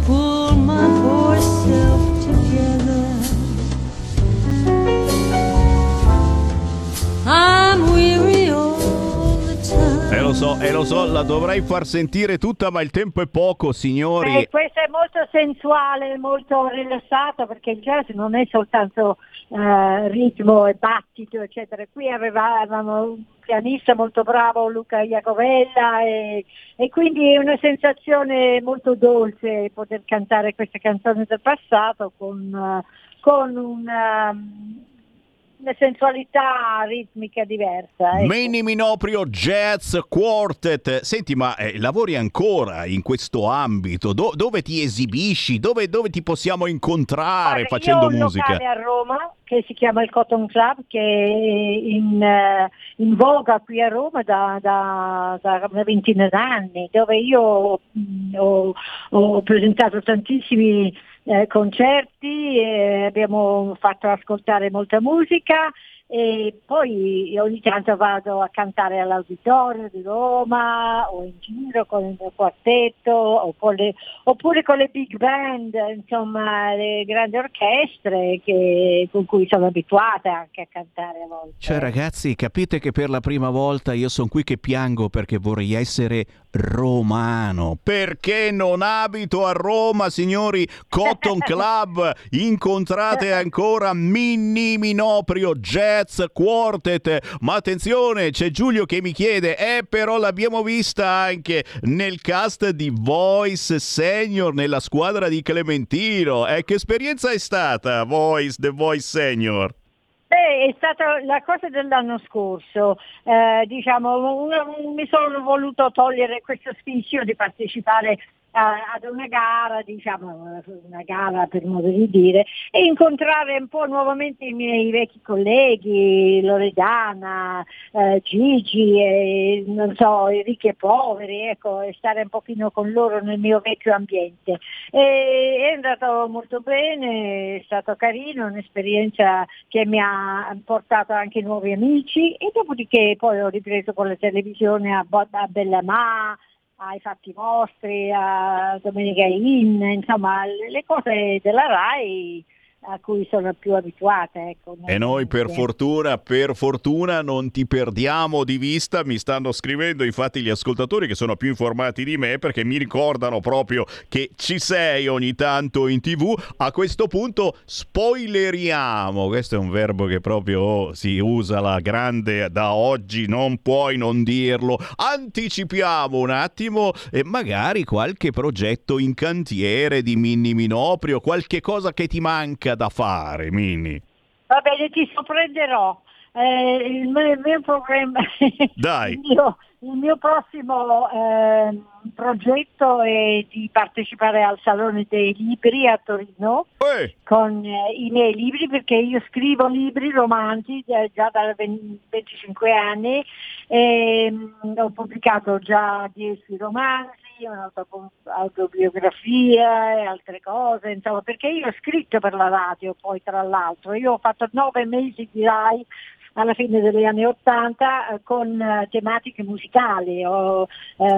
I'm weary all the time. E lo so, e lo so, la dovrei far sentire tutta, ma il tempo è poco, signori. Eh, questo è molto sensuale, molto rilassato, perché il jazz non è soltanto eh, ritmo e battito, eccetera. Qui avevamo un pianista molto bravo, Luca Iacovella, e, e quindi è una sensazione molto dolce poter cantare queste canzoni del passato con, con una, una sensualità ritmica diversa. Ecco. Mini Minoprio Jazz Quartet. Senti, ma eh, lavori ancora in questo ambito? Do- dove ti esibisci? Dove, dove ti possiamo incontrare? Guarda, facendo io ho musica? Io sono a Roma, che si chiama il Cotton Club, che è in, uh, in voga qui a Roma da, da, da una ventina d'anni, dove io mh, ho, ho presentato tantissimi eh, concerti, eh, abbiamo fatto ascoltare molta musica e poi ogni tanto vado a cantare all'Auditorio di Roma o in giro con il mio quartetto o con le, oppure con le big band, insomma le grandi orchestre che, con cui sono abituata anche a cantare a volte. Cioè ragazzi, capite che per la prima volta io sono qui che piango perché vorrei essere romano, perché non abito a Roma, signori. Cotton Club, incontrate ancora Mini Minoprio Jazz Quartet. Ma attenzione, c'è Giulio che mi chiede eh però l'abbiamo vista anche nel cast di Voice Senior, nella squadra di Clementino, eh, che esperienza è stata Voice, The Voice Senior? Beh, è stata la cosa dell'anno scorso, eh, diciamo, mi sono voluto togliere questo sfizio di partecipare a, ad una gara, diciamo, una gara per modo di dire, e incontrare un po' nuovamente i miei vecchi colleghi, Loredana, eh, Gigi, e, non so, i ricchi e poveri, ecco, e stare un pochino con loro nel mio vecchio ambiente. E, è andato molto bene, è stato carino, un'esperienza che mi ha portato anche nuovi amici, e dopodiché poi ho ripreso con la televisione a, Bo- a Bellamà, ai Fatti Vostri, a Domenica In, insomma le cose della RAI a cui sono più abituata, ecco. E noi per fortuna, per fortuna non ti perdiamo di vista. Mi stanno scrivendo infatti gli ascoltatori che sono più informati di me, perché mi ricordano proprio che ci sei ogni tanto in TV. A questo punto spoileriamo, questo è un verbo che proprio oh, si usa alla grande da oggi, non puoi non dirlo. Anticipiamo un attimo e magari qualche progetto in cantiere di Mini Minoprio, qualche cosa che ti manca da fare, Mini. Va bene, ti sorprenderò. Eh, il, mio, il mio programma. Dai. il, mio, il mio prossimo eh, progetto è di partecipare al Salone dei Libri a Torino eh. con eh, i miei libri, perché io scrivo libri, romanzi, eh, già da venticinque anni. Eh, ho pubblicato già dieci romanzi, un'autobiografia e altre cose, insomma, perché io ho scritto per la radio, poi tra l'altro io ho fatto nove mesi di RAI alla fine degli anni ottanta con uh, tematiche musicali o uh,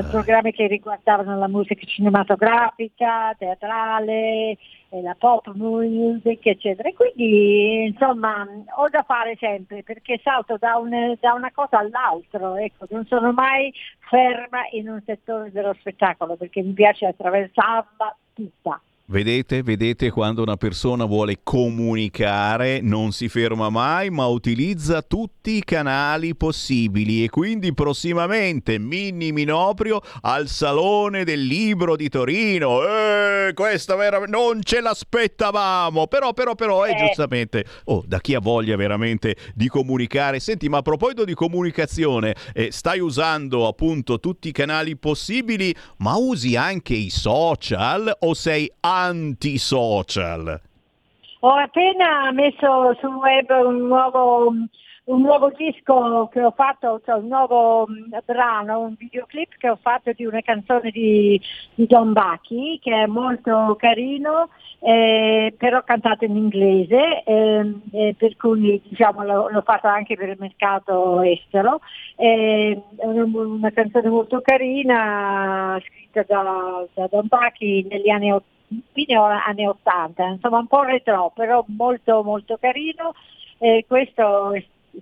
programmi che riguardavano la musica cinematografica, teatrale, la pop music, eccetera. E quindi insomma ho da fare sempre, perché salto da, un, da una cosa all'altra, ecco, non sono mai ferma in un settore dello spettacolo, perché mi piace attraversarla tutta. Vedete, vedete quando una persona vuole comunicare non si ferma mai, ma utilizza tutti i canali possibili. E quindi prossimamente Mini Minoprio al Salone del Libro di Torino. Eh, questa vera... non ce l'aspettavamo, però però però è eh. giustamente oh, da chi ha voglia veramente di comunicare. Senti, ma a proposito di comunicazione, eh, stai usando appunto tutti i canali possibili, ma usi anche i social o sei antisocial? Ho appena messo sul web un nuovo un nuovo disco che ho fatto, cioè un nuovo brano, un videoclip che ho fatto di una canzone di, di Don Backy, che è molto carino, eh, però cantato in inglese, eh, eh, per cui diciamo l'ho, l'ho fatto anche per il mercato estero. Eh, è una, una canzone molto carina, scritta da, da Don Backy negli anni ottanta, fine anni ottanta, insomma un po' retro, però molto molto carino. E questo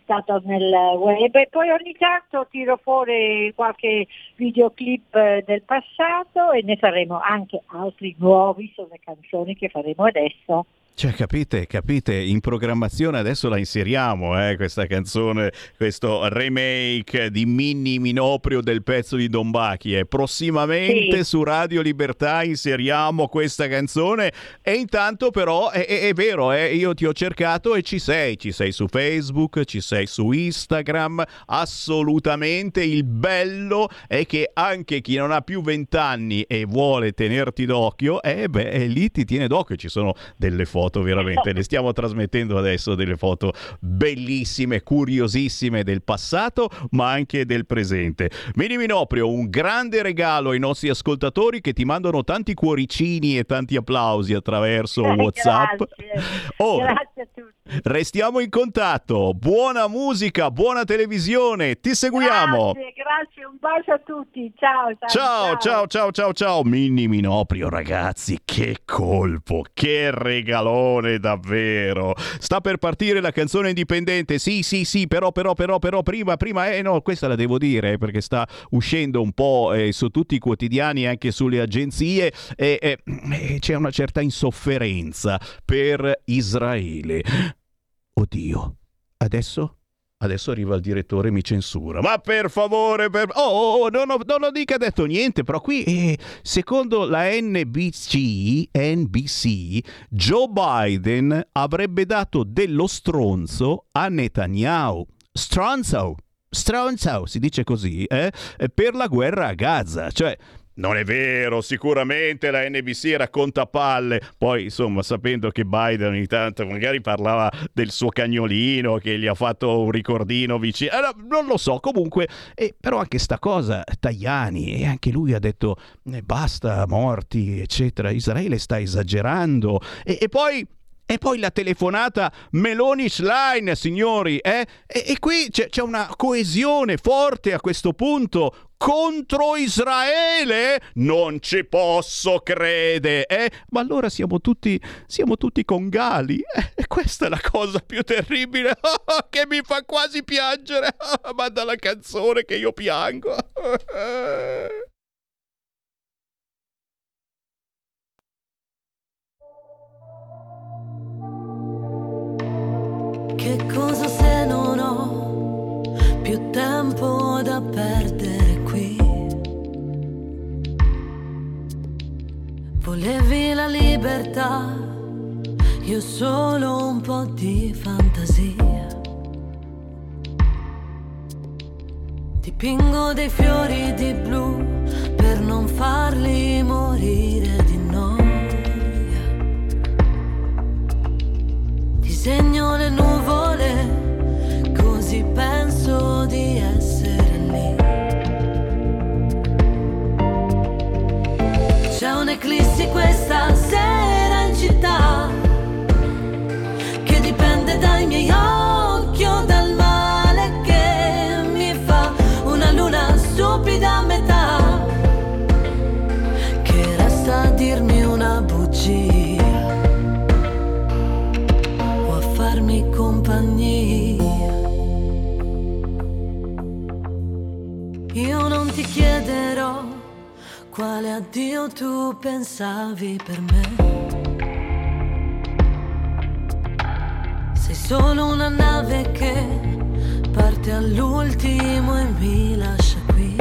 stato nel web, e poi ogni tanto tiro fuori qualche videoclip del passato e ne faremo anche altri nuovi sulle canzoni che faremo adesso. Cioè, capite, capite, in programmazione adesso la inseriamo, eh, questa canzone, questo remake di Mini Minoprio del pezzo di Don Backy. Eh. Prossimamente sì. Su Radio Libertà inseriamo questa canzone, e intanto però è, è, è vero, eh, io ti ho cercato e ci sei, ci sei su Facebook, ci sei su Instagram, assolutamente. Il bello è che anche chi non ha più vent'anni e vuole tenerti d'occhio, eh, beh, e lì ti tiene d'occhio, ci sono delle foto veramente, le stiamo trasmettendo adesso, delle foto bellissime, curiosissime del passato ma anche del presente. Mini Minoprio, un grande regalo ai nostri ascoltatori che ti mandano tanti cuoricini e tanti applausi attraverso WhatsApp. Grazie, oh, grazie a tutti. Restiamo in contatto, buona musica, buona televisione, ti seguiamo. Grazie, grazie, un bacio a tutti, ciao. Ciao, ciao, ciao, ciao, ciao, ciao. Mini Minoprio, ragazzi, che colpo, che regalo. Davvero sta per partire la canzone indipendente. Sì, sì, sì, però, però, però, però prima, prima, eh no, questa la devo dire perché sta uscendo un po' eh, su tutti i quotidiani, anche sulle agenzie, e eh, eh, c'è una certa insofferenza per Israele. Oddio, adesso? Adesso arriva il direttore e mi censura. Ma per favore, per... Oh, oh, oh non, ho, non ho mica detto niente, però qui, eh, secondo la N B C, N B C, Joe Biden avrebbe dato dello stronzo a Netanyahu. Stronzo, stronzo, si dice così, eh? Per la guerra a Gaza, cioè... Non è vero, sicuramente la N B C racconta palle. Poi, insomma, sapendo che Biden ogni tanto magari parlava del suo cagnolino che gli ha fatto un ricordino vicino, allora, non lo so, comunque, eh, però anche sta cosa, Tajani, e anche lui ha detto eh, basta morti, eccetera, Israele sta esagerando. E, e poi... E poi la telefonata Meloni Schlein, signori, eh? E, e qui c'è, c'è una coesione forte a questo punto contro Israele? Non ci posso credere, eh? Ma allora siamo tutti, siamo tutti con Ghali, eh? E questa è la cosa più terribile, oh, che mi fa quasi piangere, oh, ma dalla canzone che io piango. Che cosa se non ho più tempo da perdere qui? Volevi la libertà, io solo un po' di fantasia. Dipingo dei fiori di blu per non farli morire di noia. Disegno le nuvole, così penso di essere lì. C'è un'eclissi questa sera in città, che dipende dai miei occhi o dal male che mi fa una luna stupida a metà, che resta a dirmi una bugia. Compagnia. Io non ti chiederò quale addio tu pensavi per me. Sei solo una nave che parte all'ultimo e mi lascia qui.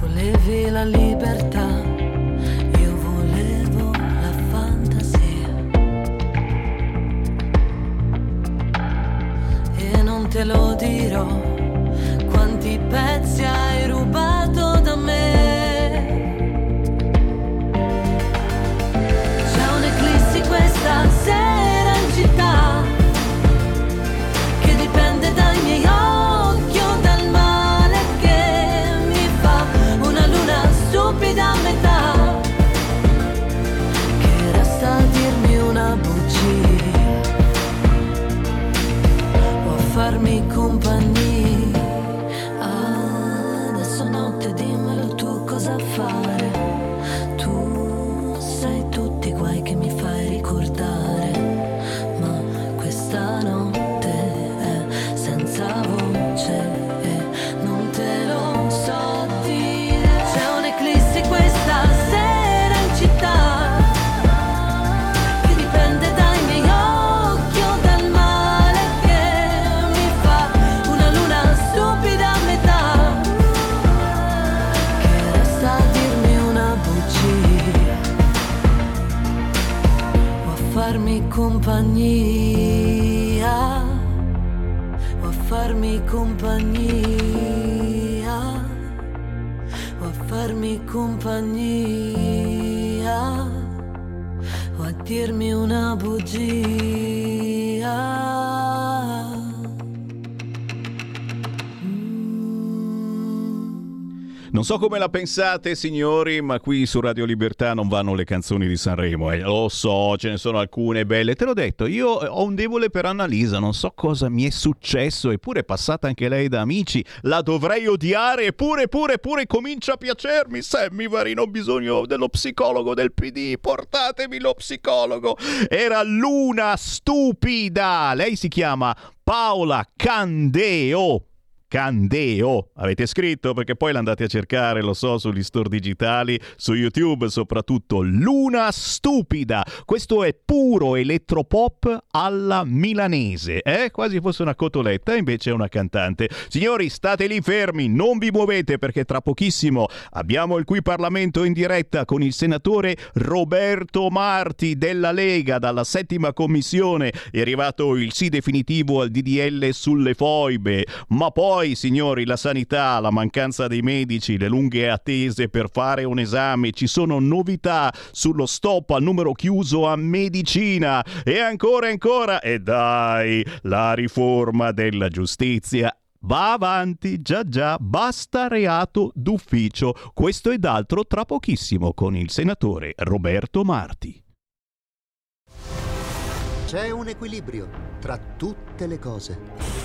Volevi la libertà, te lo dirò, quanti pezzi hai rubato da me. C'è un'eclissi questa sera in città, che dipende dai miei occhi o dal male che mi fa una luna stupida a metà, che resta a dirmi una bugia. Farmi compagnia, ah, adesso notte dimmelo tu cosa fare. Tu sai tutti i guai che mi fai ricordare, ma compagnia, o a farmi compagnia, o a farmi compagnia, o a dirmi una bugia. Non so come la pensate, signori, ma qui su Radio Libertà non vanno le canzoni di Sanremo. Eh, lo so, ce ne sono alcune belle. Te l'ho detto, io ho un debole per Annalisa. Non so cosa mi è successo. Eppure è passata anche lei da Amici. La dovrei odiare. Eppure, pure, pure comincia a piacermi. Sammy Varin, ho bisogno dello psicologo del P D. Portatemi lo psicologo. Era l'una stupida. Lei si chiama Paola Candeo. Candeo, avete scritto, perché poi l'andate a cercare, lo so, sugli store digitali, su YouTube soprattutto. Luna stupida, questo è puro elettropop alla milanese, eh? Quasi fosse una cotoletta, invece è una cantante. Signori, state lì fermi, non vi muovete, perché tra pochissimo abbiamo il Qui Parlamento in diretta con il senatore Roberto Marti della Lega. Dalla settima commissione è arrivato il sì definitivo al D D L sulle foibe, ma poi Poi, signori, la sanità, la mancanza dei medici, le lunghe attese per fare un esame, ci sono novità sullo stop al numero chiuso a medicina e ancora ancora, e dai, la riforma della giustizia va avanti, già già, basta reato d'ufficio. Questo ed altro tra pochissimo con il senatore Roberto Marti. C'è un equilibrio tra tutte le cose.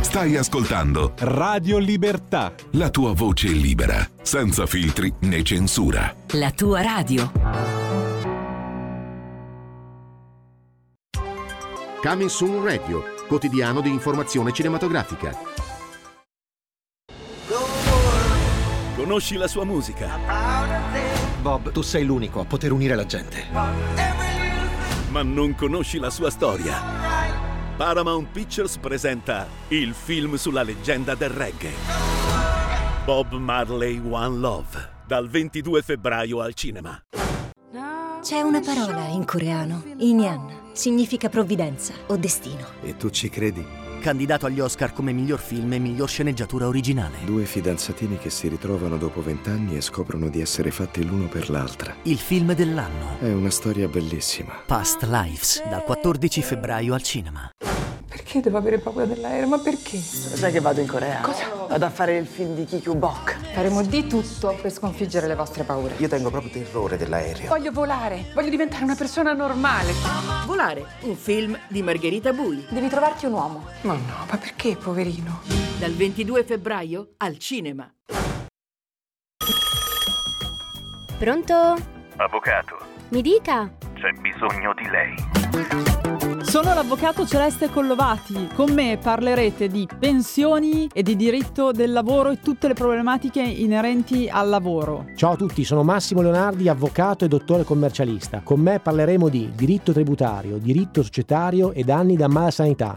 Stai ascoltando Radio Libertà. La tua voce è libera, senza filtri né censura. La tua radio. Coming Soon Radio, quotidiano di informazione cinematografica. Conosci la sua musica. Bob, tu sei l'unico a poter unire la gente. Ma non conosci la sua storia. Paramount Pictures presenta il film sulla leggenda del reggae. Bob Marley One Love, dal ventidue febbraio al cinema. C'è una parola in coreano, Inyan, significa provvidenza o destino. E tu ci credi? Candidato agli Oscar come miglior film e miglior sceneggiatura originale. Due fidanzatini che si ritrovano dopo vent'anni e scoprono di essere fatti l'uno per l'altra. Il film dell'anno. È una storia bellissima. Past Lives, dal quattordici febbraio al cinema. Perché devo avere paura dell'aereo? Ma perché? Sai che vado in Corea? Cosa? Vado a fare il film di Kikyu Bok. Faremo di tutto per sconfiggere le vostre paure. Io tengo proprio terrore dell'aereo. Voglio volare, voglio diventare una persona normale. Volare, un film di Margherita Bui. Devi trovarti un uomo. Ma no, ma perché, poverino? Dal ventidue febbraio al cinema. Pronto? Avvocato. Mi dica. C'è bisogno di lei. Sono l'avvocato Celeste Collovati. Con me parlerete di pensioni e di diritto del lavoro e tutte le problematiche inerenti al lavoro. Ciao a tutti, sono Massimo Leonardi, avvocato e dottore commercialista. Con me parleremo di diritto tributario, diritto societario e danni da malasanità.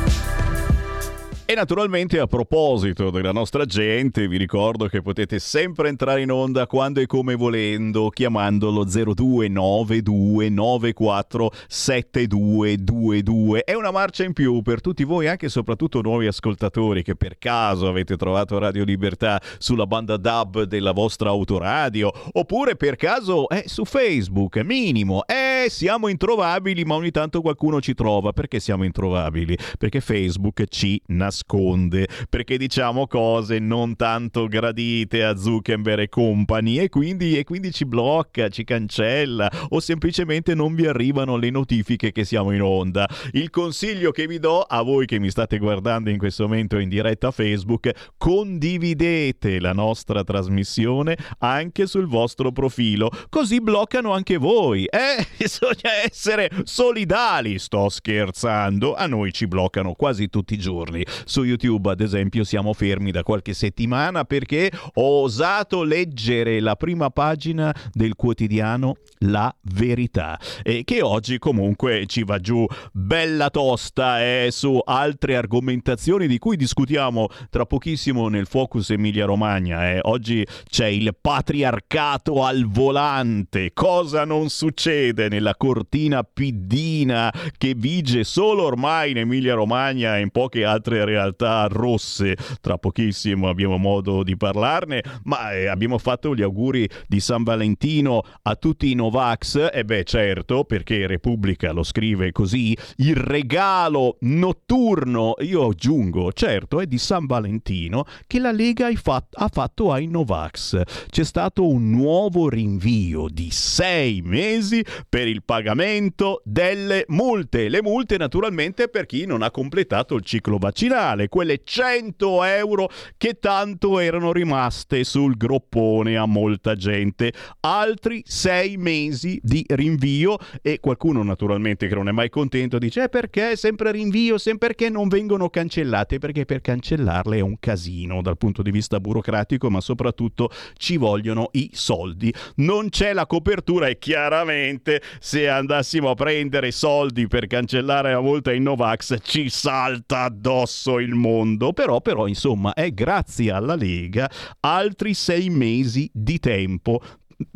E naturalmente, a proposito della nostra gente, vi ricordo che potete sempre entrare in onda quando e come volendo chiamandolo zero due nove due nove quattro sette due due due. È una marcia in più per tutti voi, anche e soprattutto nuovi ascoltatori che per caso avete trovato Radio Libertà sulla banda D A B della vostra autoradio, oppure per caso eh, su Facebook, minimo. Eh, siamo introvabili, ma ogni tanto qualcuno ci trova. Perché siamo introvabili? Perché Facebook ci nasconde. Nasconde, perché diciamo cose non tanto gradite a Zuckerberg e compagni e quindi, e quindi ci blocca, ci cancella o semplicemente non vi arrivano le notifiche che siamo in onda. Il consiglio che vi do a voi che mi state guardando in questo momento in diretta a Facebook: condividete la nostra trasmissione anche sul vostro profilo, così bloccano anche voi. Eh, bisogna essere solidali, sto scherzando, a noi ci bloccano quasi tutti i giorni. Su YouTube, ad esempio, siamo fermi da qualche settimana perché ho osato leggere la prima pagina del quotidiano La Verità, eh, che oggi comunque ci va giù bella tosta eh, su altre argomentazioni di cui discutiamo tra pochissimo nel Focus Emilia Romagna. Eh. Oggi c'è il patriarcato al volante, cosa non succede nella cortina piddina che vige solo ormai in Emilia Romagna e in poche altre altre realtà rosse. Tra pochissimo abbiamo modo di parlarne, ma eh, abbiamo fatto gli auguri di San Valentino a tutti i Novax, e beh certo, perché Repubblica lo scrive così, il regalo notturno, io aggiungo, certo, è di San Valentino che la Lega ha fatto ai Novax. C'è stato un nuovo rinvio di sei mesi per il pagamento delle multe, le multe naturalmente per chi non ha completato il ciclo vaccinale. Vaccinale, quelle cento euro che tanto erano rimaste sul groppone a molta gente. Altri sei mesi di rinvio, e qualcuno naturalmente che non è mai contento dice eh perché sempre rinvio, sempre perché non vengono cancellate, perché per cancellarle è un casino dal punto di vista burocratico, ma soprattutto ci vogliono i soldi, non c'è la copertura, e chiaramente se andassimo a prendere soldi per cancellare la multa in Novax ci salta addosso il mondo. Però però insomma è grazie alla Lega altri sei mesi di tempo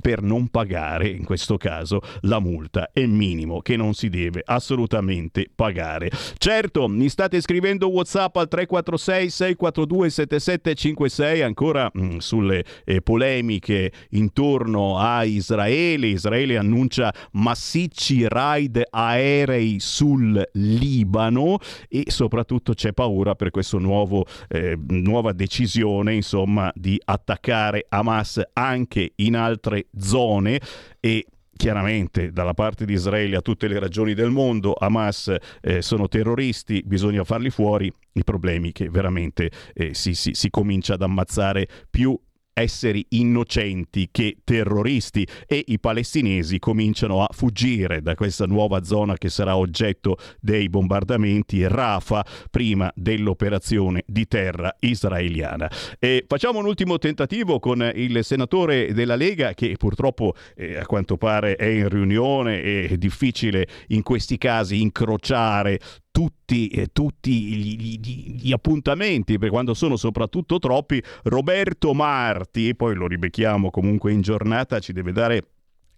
per non pagare, in questo caso la multa è minimo che non si deve assolutamente pagare. Certo, mi state scrivendo WhatsApp al tre quattro sei sei quattro due sette sette cinque sei ancora mh, sulle eh, polemiche intorno a Israele. Israele annuncia massicci raid aerei sul Libano e soprattutto c'è paura per questa eh, nuova decisione, insomma, di attaccare Hamas anche in altre zone. E chiaramente dalla parte di Israele, a tutte le ragioni del mondo, Hamas eh, sono terroristi, bisogna farli fuori. I problemi che veramente eh, si, si, si comincia ad ammazzare più esseri innocenti che terroristi, e i palestinesi cominciano a fuggire da questa nuova zona che sarà oggetto dei bombardamenti, Rafa, prima dell'operazione di terra israeliana. E facciamo un ultimo tentativo con il senatore della Lega che purtroppo eh, a quanto pare è in riunione, e è difficile in questi casi incrociare tutti, eh, tutti gli, gli, gli appuntamenti, per quando sono soprattutto troppi. Roberto Marti, poi lo ribecchiamo comunque in giornata, ci deve dare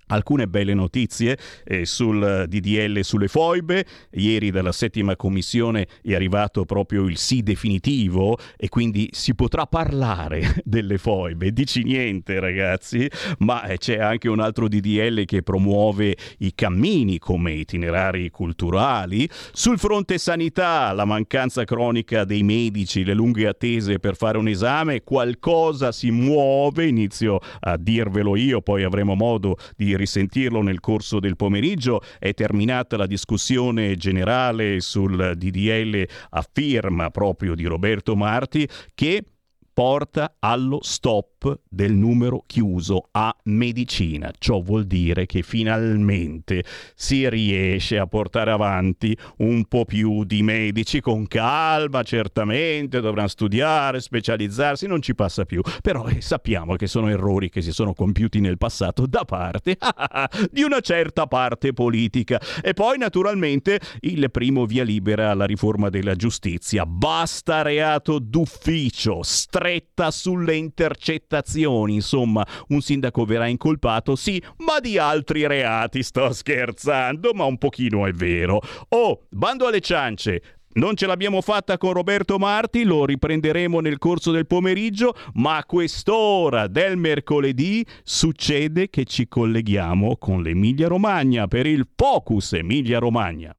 alcune belle notizie eh, sul D D L sulle foibe. Ieri dalla settima commissione è arrivato proprio il sì definitivo e quindi si potrà parlare delle foibe. Dici niente, ragazzi, ma c'è anche un altro D D L che promuove i cammini come itinerari culturali. Sul fronte sanità, la mancanza cronica dei medici, le lunghe attese per fare un esame, qualcosa si muove, inizio a dirvelo io, poi avremo modo di risentirlo nel corso del pomeriggio. È terminata la discussione generale sul D D L a firma proprio di Roberto Marti, che porta allo stop del numero chiuso a medicina. Ciò vuol dire che finalmente si riesce a portare avanti un po' più di medici, con calma certamente, dovranno studiare, specializzarsi, non ci passa più, però eh, sappiamo che sono errori che si sono compiuti nel passato da parte di una certa parte politica. E poi naturalmente il primo via libera alla riforma della giustizia, basta reato d'ufficio, stre- sulle intercettazioni, insomma un sindaco verrà incolpato sì, ma di altri reati, sto scherzando, ma un pochino è vero. Oh, bando alle ciance, non ce l'abbiamo fatta con Roberto Marti, lo riprenderemo nel corso del pomeriggio, ma a quest'ora del mercoledì succede che ci colleghiamo con l'Emilia Romagna per il Focus Emilia Romagna.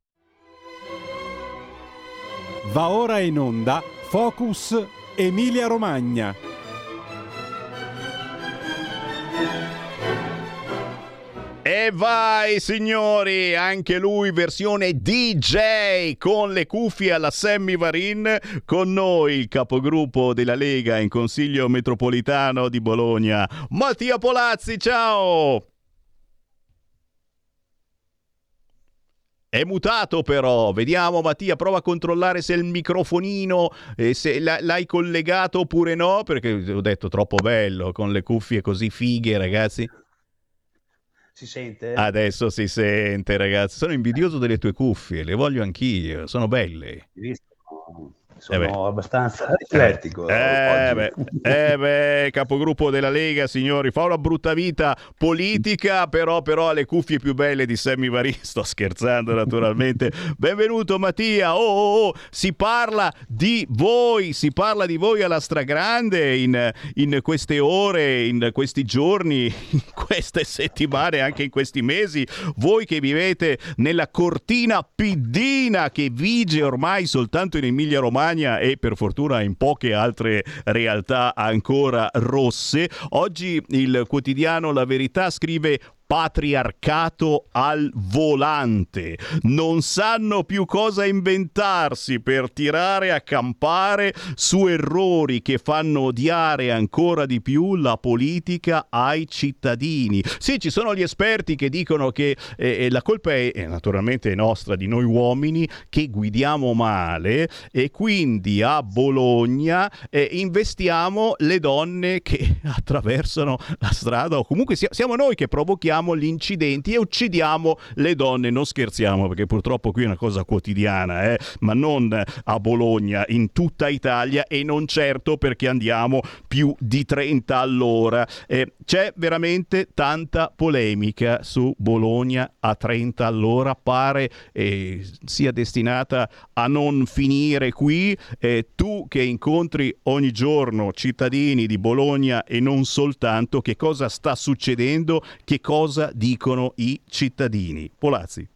Va ora in onda Focus Emilia Romagna. E vai signori, anche lui versione D J con le cuffie alla Sammy Varin, con noi il capogruppo della Lega in Consiglio Metropolitano di Bologna, Mattia Polazzi, ciao! È mutato però, vediamo Mattia, prova a controllare se il microfonino, eh, se l'hai collegato oppure no, perché ho detto troppo bello, con le cuffie così fighe ragazzi. Si sente? Adesso si sente ragazzi, sono invidioso delle tue cuffie, le voglio anch'io, sono belle. Sono eh abbastanza eclettico. Eh, beh. eh beh, capogruppo della Lega, signori, fa una brutta vita politica, però però ha le cuffie più belle di Sammy Varin. Sto scherzando naturalmente. Benvenuto Mattia. Oh, oh, oh, si parla di voi, si parla di voi alla stragrande in, in queste ore, in questi giorni, in queste settimane, anche in questi mesi. Voi che vivete nella cortina piddina che vige ormai soltanto in Emilia Romagna e per fortuna in poche altre realtà ancora rosse. Oggi il quotidiano La Verità scrive: patriarcato al volante, non sanno più cosa inventarsi per tirare a campare su errori che fanno odiare ancora di più la politica ai cittadini. Sì, ci sono gli esperti che dicono che eh, la colpa è eh, naturalmente nostra, di noi uomini che guidiamo male, e quindi a Bologna eh, investiamo le donne che attraversano la strada, o comunque si- siamo noi che provochiamo gli incidenti e uccidiamo le donne. Non scherziamo, perché purtroppo qui è una cosa quotidiana, eh? Ma non a Bologna, in tutta Italia, e non certo perché andiamo più di trenta all'ora. Eh, c'è veramente tanta polemica su Bologna a trenta all'ora, pare eh, sia destinata a non finire qui. Eh, tu che incontri ogni giorno cittadini di Bologna e non soltanto, che cosa sta succedendo, che cosa Cosa dicono i cittadini? Polazzi.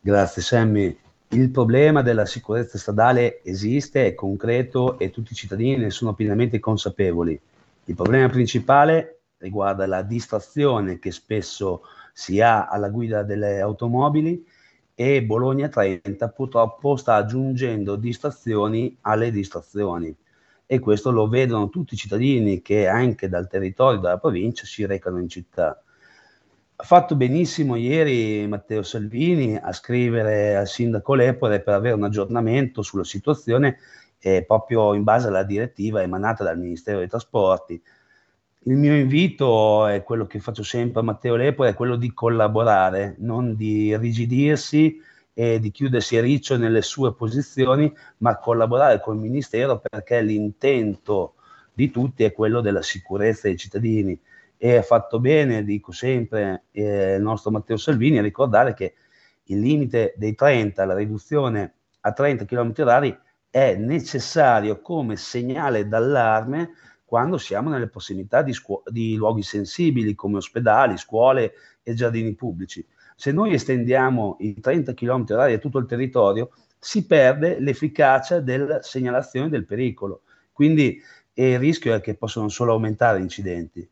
Grazie Sammy. Il problema della sicurezza stradale esiste, è concreto e tutti i cittadini ne sono pienamente consapevoli. Il problema principale riguarda la distrazione che spesso si ha alla guida delle automobili, e Bologna trenta purtroppo sta aggiungendo distrazioni alle distrazioni. E questo lo vedono tutti i cittadini che anche dal territorio, dalla provincia, si recano in città. Ha fatto benissimo ieri Matteo Salvini a scrivere al sindaco Lepore per avere un aggiornamento sulla situazione, eh, proprio in base alla direttiva emanata dal Ministero dei Trasporti. Il mio invito è quello che faccio sempre a Matteo Lepore, è quello di collaborare, non di rigidirsi e di chiudersi a riccio nelle sue posizioni, ma collaborare col Ministero, perché l'intento di tutti è quello della sicurezza dei cittadini. E ha fatto bene, dico sempre, eh, il nostro Matteo Salvini a ricordare che il limite dei trenta, la riduzione a trenta chilometri orari è necessario come segnale d'allarme quando siamo nelle prossimità di, scu- di luoghi sensibili come ospedali, scuole e giardini pubblici. Se noi estendiamo i trenta chilometri orari a tutto il territorio, si perde l'efficacia della segnalazione del pericolo. Quindi eh, il rischio è che possono solo aumentare gli incidenti.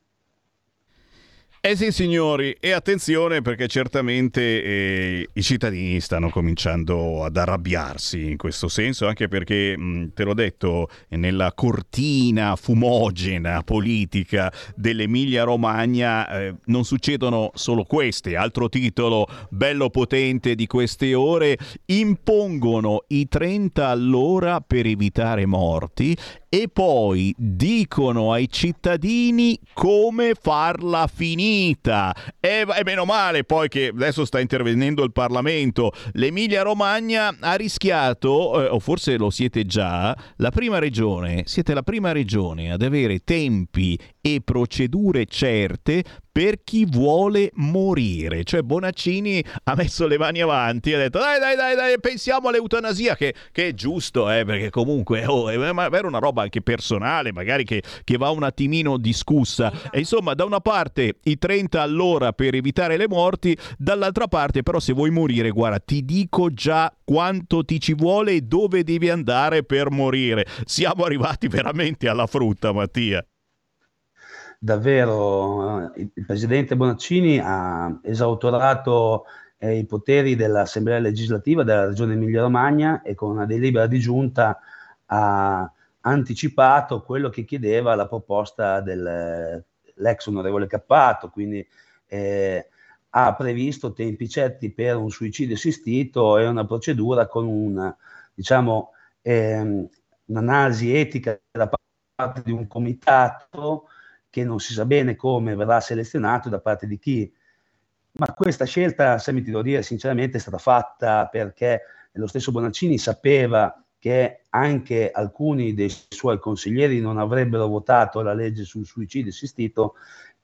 Eh sì, signori, e attenzione, perché certamente eh, i cittadini stanno cominciando ad arrabbiarsi in questo senso, anche perché, mh, te l'ho detto, nella cortina fumogena politica dell'Emilia Romagna eh, non succedono solo queste. Altro titolo bello potente di queste ore: impongono i trenta all'ora per evitare morti e poi dicono ai cittadini come farla finita. E, e meno male poi che adesso sta intervenendo il Parlamento. L'Emilia Romagna ha rischiato, eh, o forse lo siete già, la prima regione, siete la prima regione ad avere tempi e procedure certe per chi vuole morire. Cioè Bonaccini ha messo le mani avanti e ha detto dai dai dai dai, pensiamo all'eutanasia, che, che è giusto, eh, perché comunque oh, era una roba anche personale, magari che, che va un attimino discussa. E insomma, da una parte i trenta all'ora per evitare le morti, dall'altra parte però se vuoi morire, guarda, ti dico già quanto ti ci vuole e dove devi andare per morire. Siamo arrivati veramente alla frutta, Mattia. Davvero, il presidente Bonaccini ha esautorato eh, i poteri dell'Assemblea legislativa della Regione Emilia-Romagna e con una delibera di giunta ha anticipato quello che chiedeva la proposta dell'ex onorevole Cappato, quindi eh, ha previsto tempi certi per un suicidio assistito e una procedura con una, diciamo, ehm, un'analisi etica da parte di un comitato che non si sa bene come verrà selezionato, da parte di chi. Ma questa scelta, se mi ti devo dire sinceramente, è stata fatta perché lo stesso Bonaccini sapeva che anche alcuni dei suoi consiglieri non avrebbero votato la legge sul suicidio assistito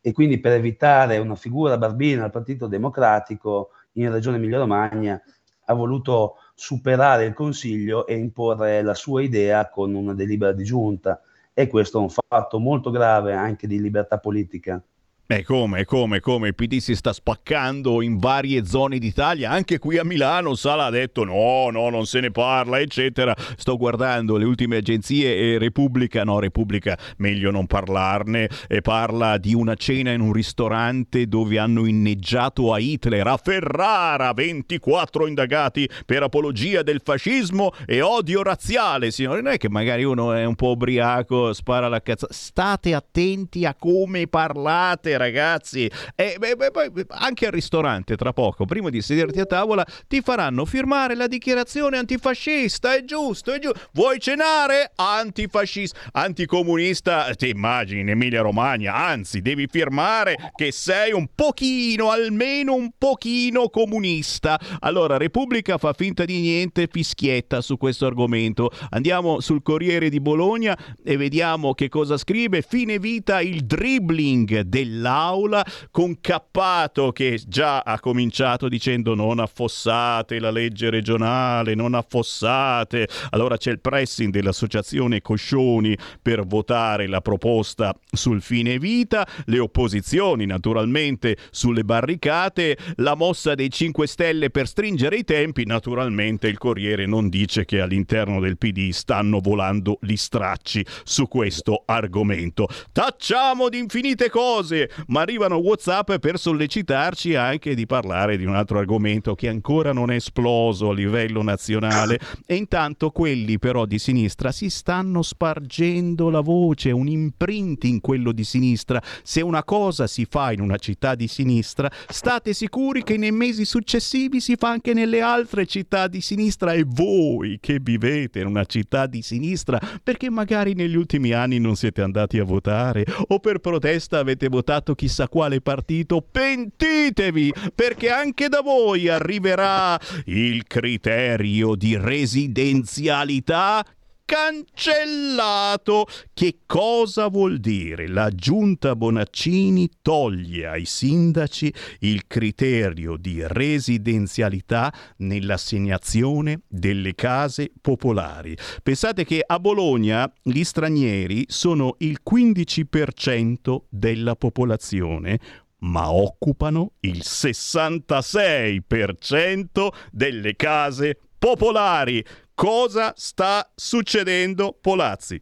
e quindi, per evitare una figura barbina al Partito Democratico in Regione Emilia-Romagna, ha voluto superare il Consiglio e imporre la sua idea con una delibera di giunta. E questo è un fatto molto grave anche di libertà politica. Beh, come, come, come, il P D si sta spaccando in varie zone d'Italia, anche qui a Milano. Sala ha detto no, no, non se ne parla, eccetera. Sto guardando le ultime agenzie e Repubblica, no, Repubblica, meglio non parlarne, e parla di una cena in un ristorante dove hanno inneggiato a Hitler. A Ferrara, ventiquattro indagati per apologia del fascismo e odio razziale. Signore, non è che magari uno è un po' ubriaco, spara la cazzata. State attenti a come parlate, ragazzi. Eh, beh, beh, anche al ristorante tra poco, prima di sederti a tavola, ti faranno firmare la dichiarazione antifascista. È giusto, è giusto. Vuoi cenare? Antifascista, anticomunista, ti immagini in Emilia Romagna? Anzi, devi firmare che sei un pochino, almeno un pochino comunista. Allora Repubblica fa finta di niente, fischietta su questo argomento. Andiamo sul Corriere di Bologna e vediamo che cosa scrive. Fine vita il dribbling della Aula, con Cappato che già ha cominciato dicendo non affossate la legge regionale, non affossate. Allora c'è il pressing dell'associazione Coscioni per votare la proposta sul fine vita, le opposizioni naturalmente sulle barricate, la mossa dei cinque Stelle per stringere i tempi. Naturalmente il Corriere non dice che all'interno del P D stanno volando gli stracci su questo argomento. Tacciamo di infinite cose, ma arrivano WhatsApp per sollecitarci anche di parlare di un altro argomento che ancora non è esploso a livello nazionale, e intanto quelli però di sinistra si stanno spargendo la voce, un imprinting quello di sinistra. Se una cosa si fa in una città di sinistra, state sicuri che nei mesi successivi si fa anche nelle altre città di sinistra, e voi che vivete in una città di sinistra perché magari negli ultimi anni non siete andati a votare o per protesta avete votato chissà quale partito, pentitevi, perché anche da voi arriverà il criterio di residenzialità cancellato. Che cosa vuol dire? La giunta Bonaccini toglie ai sindaci il criterio di residenzialità nell'assegnazione delle case popolari. Pensate che a Bologna gli stranieri sono il quindici per cento della popolazione, ma occupano il sessantasei per cento delle case popolari. Cosa sta succedendo, Polazzi?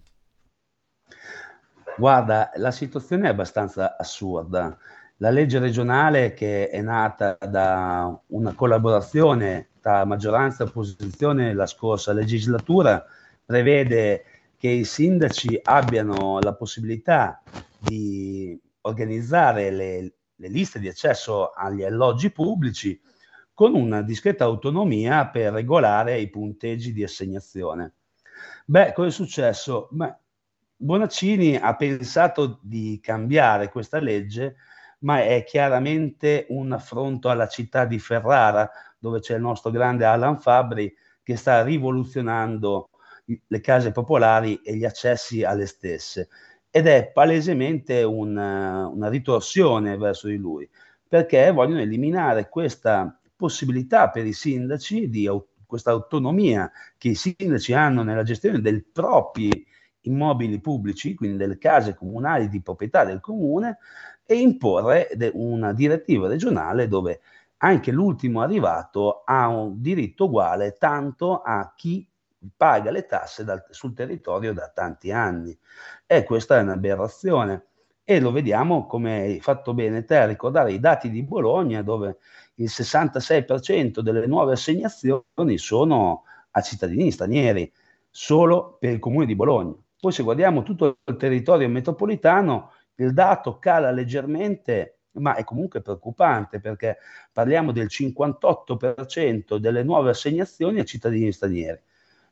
Guarda, la situazione è abbastanza assurda. la legge regionale, che è nata da una collaborazione tra maggioranza e opposizione la scorsa legislatura, prevede che i sindaci abbiano la possibilità di organizzare le, le liste di accesso agli alloggi pubblici con una discreta autonomia per regolare i punteggi di assegnazione. Beh, cosa è successo? Beh, Bonaccini ha pensato di cambiare questa legge, ma è chiaramente un affronto alla città di Ferrara, dove c'è il nostro grande Alan Fabbri, che sta rivoluzionando le case popolari e gli accessi alle stesse, ed è palesemente una, una ritorsione verso di lui, perché vogliono eliminare questa possibilità per i sindaci, di questa autonomia che i sindaci hanno nella gestione dei propri immobili pubblici, quindi delle case comunali di proprietà del comune, e imporre una direttiva regionale dove anche l'ultimo arrivato ha un diritto uguale tanto a chi paga le tasse dal, sul territorio da tanti anni. E questa è un'aberrazione, e lo vediamo, come hai fatto bene te a ricordare, i dati di Bologna, dove il sessantasei per cento delle nuove assegnazioni sono a cittadini stranieri, solo per il comune di Bologna. Poi se guardiamo tutto il territorio metropolitano, il dato cala leggermente, ma è comunque preoccupante, perché parliamo del cinquantotto per cento delle nuove assegnazioni a cittadini stranieri.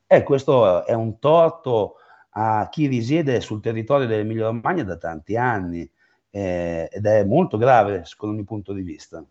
E questo è un torto a chi risiede sul territorio dell'Emilia Romagna da tanti anni, eh, ed è molto grave secondo il mio punto di vista.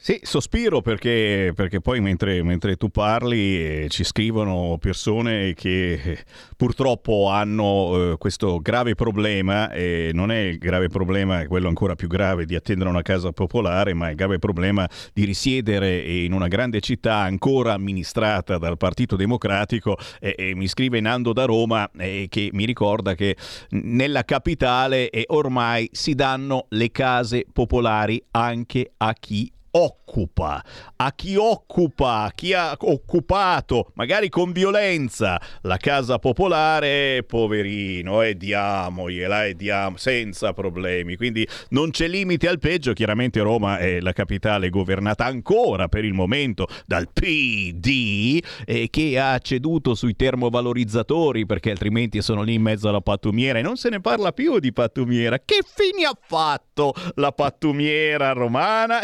Sì, sospiro perché, perché poi mentre, mentre tu parli eh, ci scrivono persone che purtroppo hanno eh, questo grave problema, e non è il grave problema, quello ancora più grave di attendere una casa popolare, ma il grave problema di risiedere in una grande città ancora amministrata dal Partito Democratico. E, e mi scrive Nando da Roma e che mi ricorda che nella capitale e ormai si danno le case popolari anche a chi occupa, a chi occupa, a chi ha occupato magari con violenza la casa popolare, poverino, e diamogliela, e diamo senza problemi. Quindi non c'è limite al peggio. Chiaramente Roma è la capitale governata ancora per il momento dal P D, eh, che ha ceduto sui termovalorizzatori, perché altrimenti sono lì in mezzo alla pattumiera e non se ne parla più di pattumiera. Che fine ha fatto la pattumiera romana?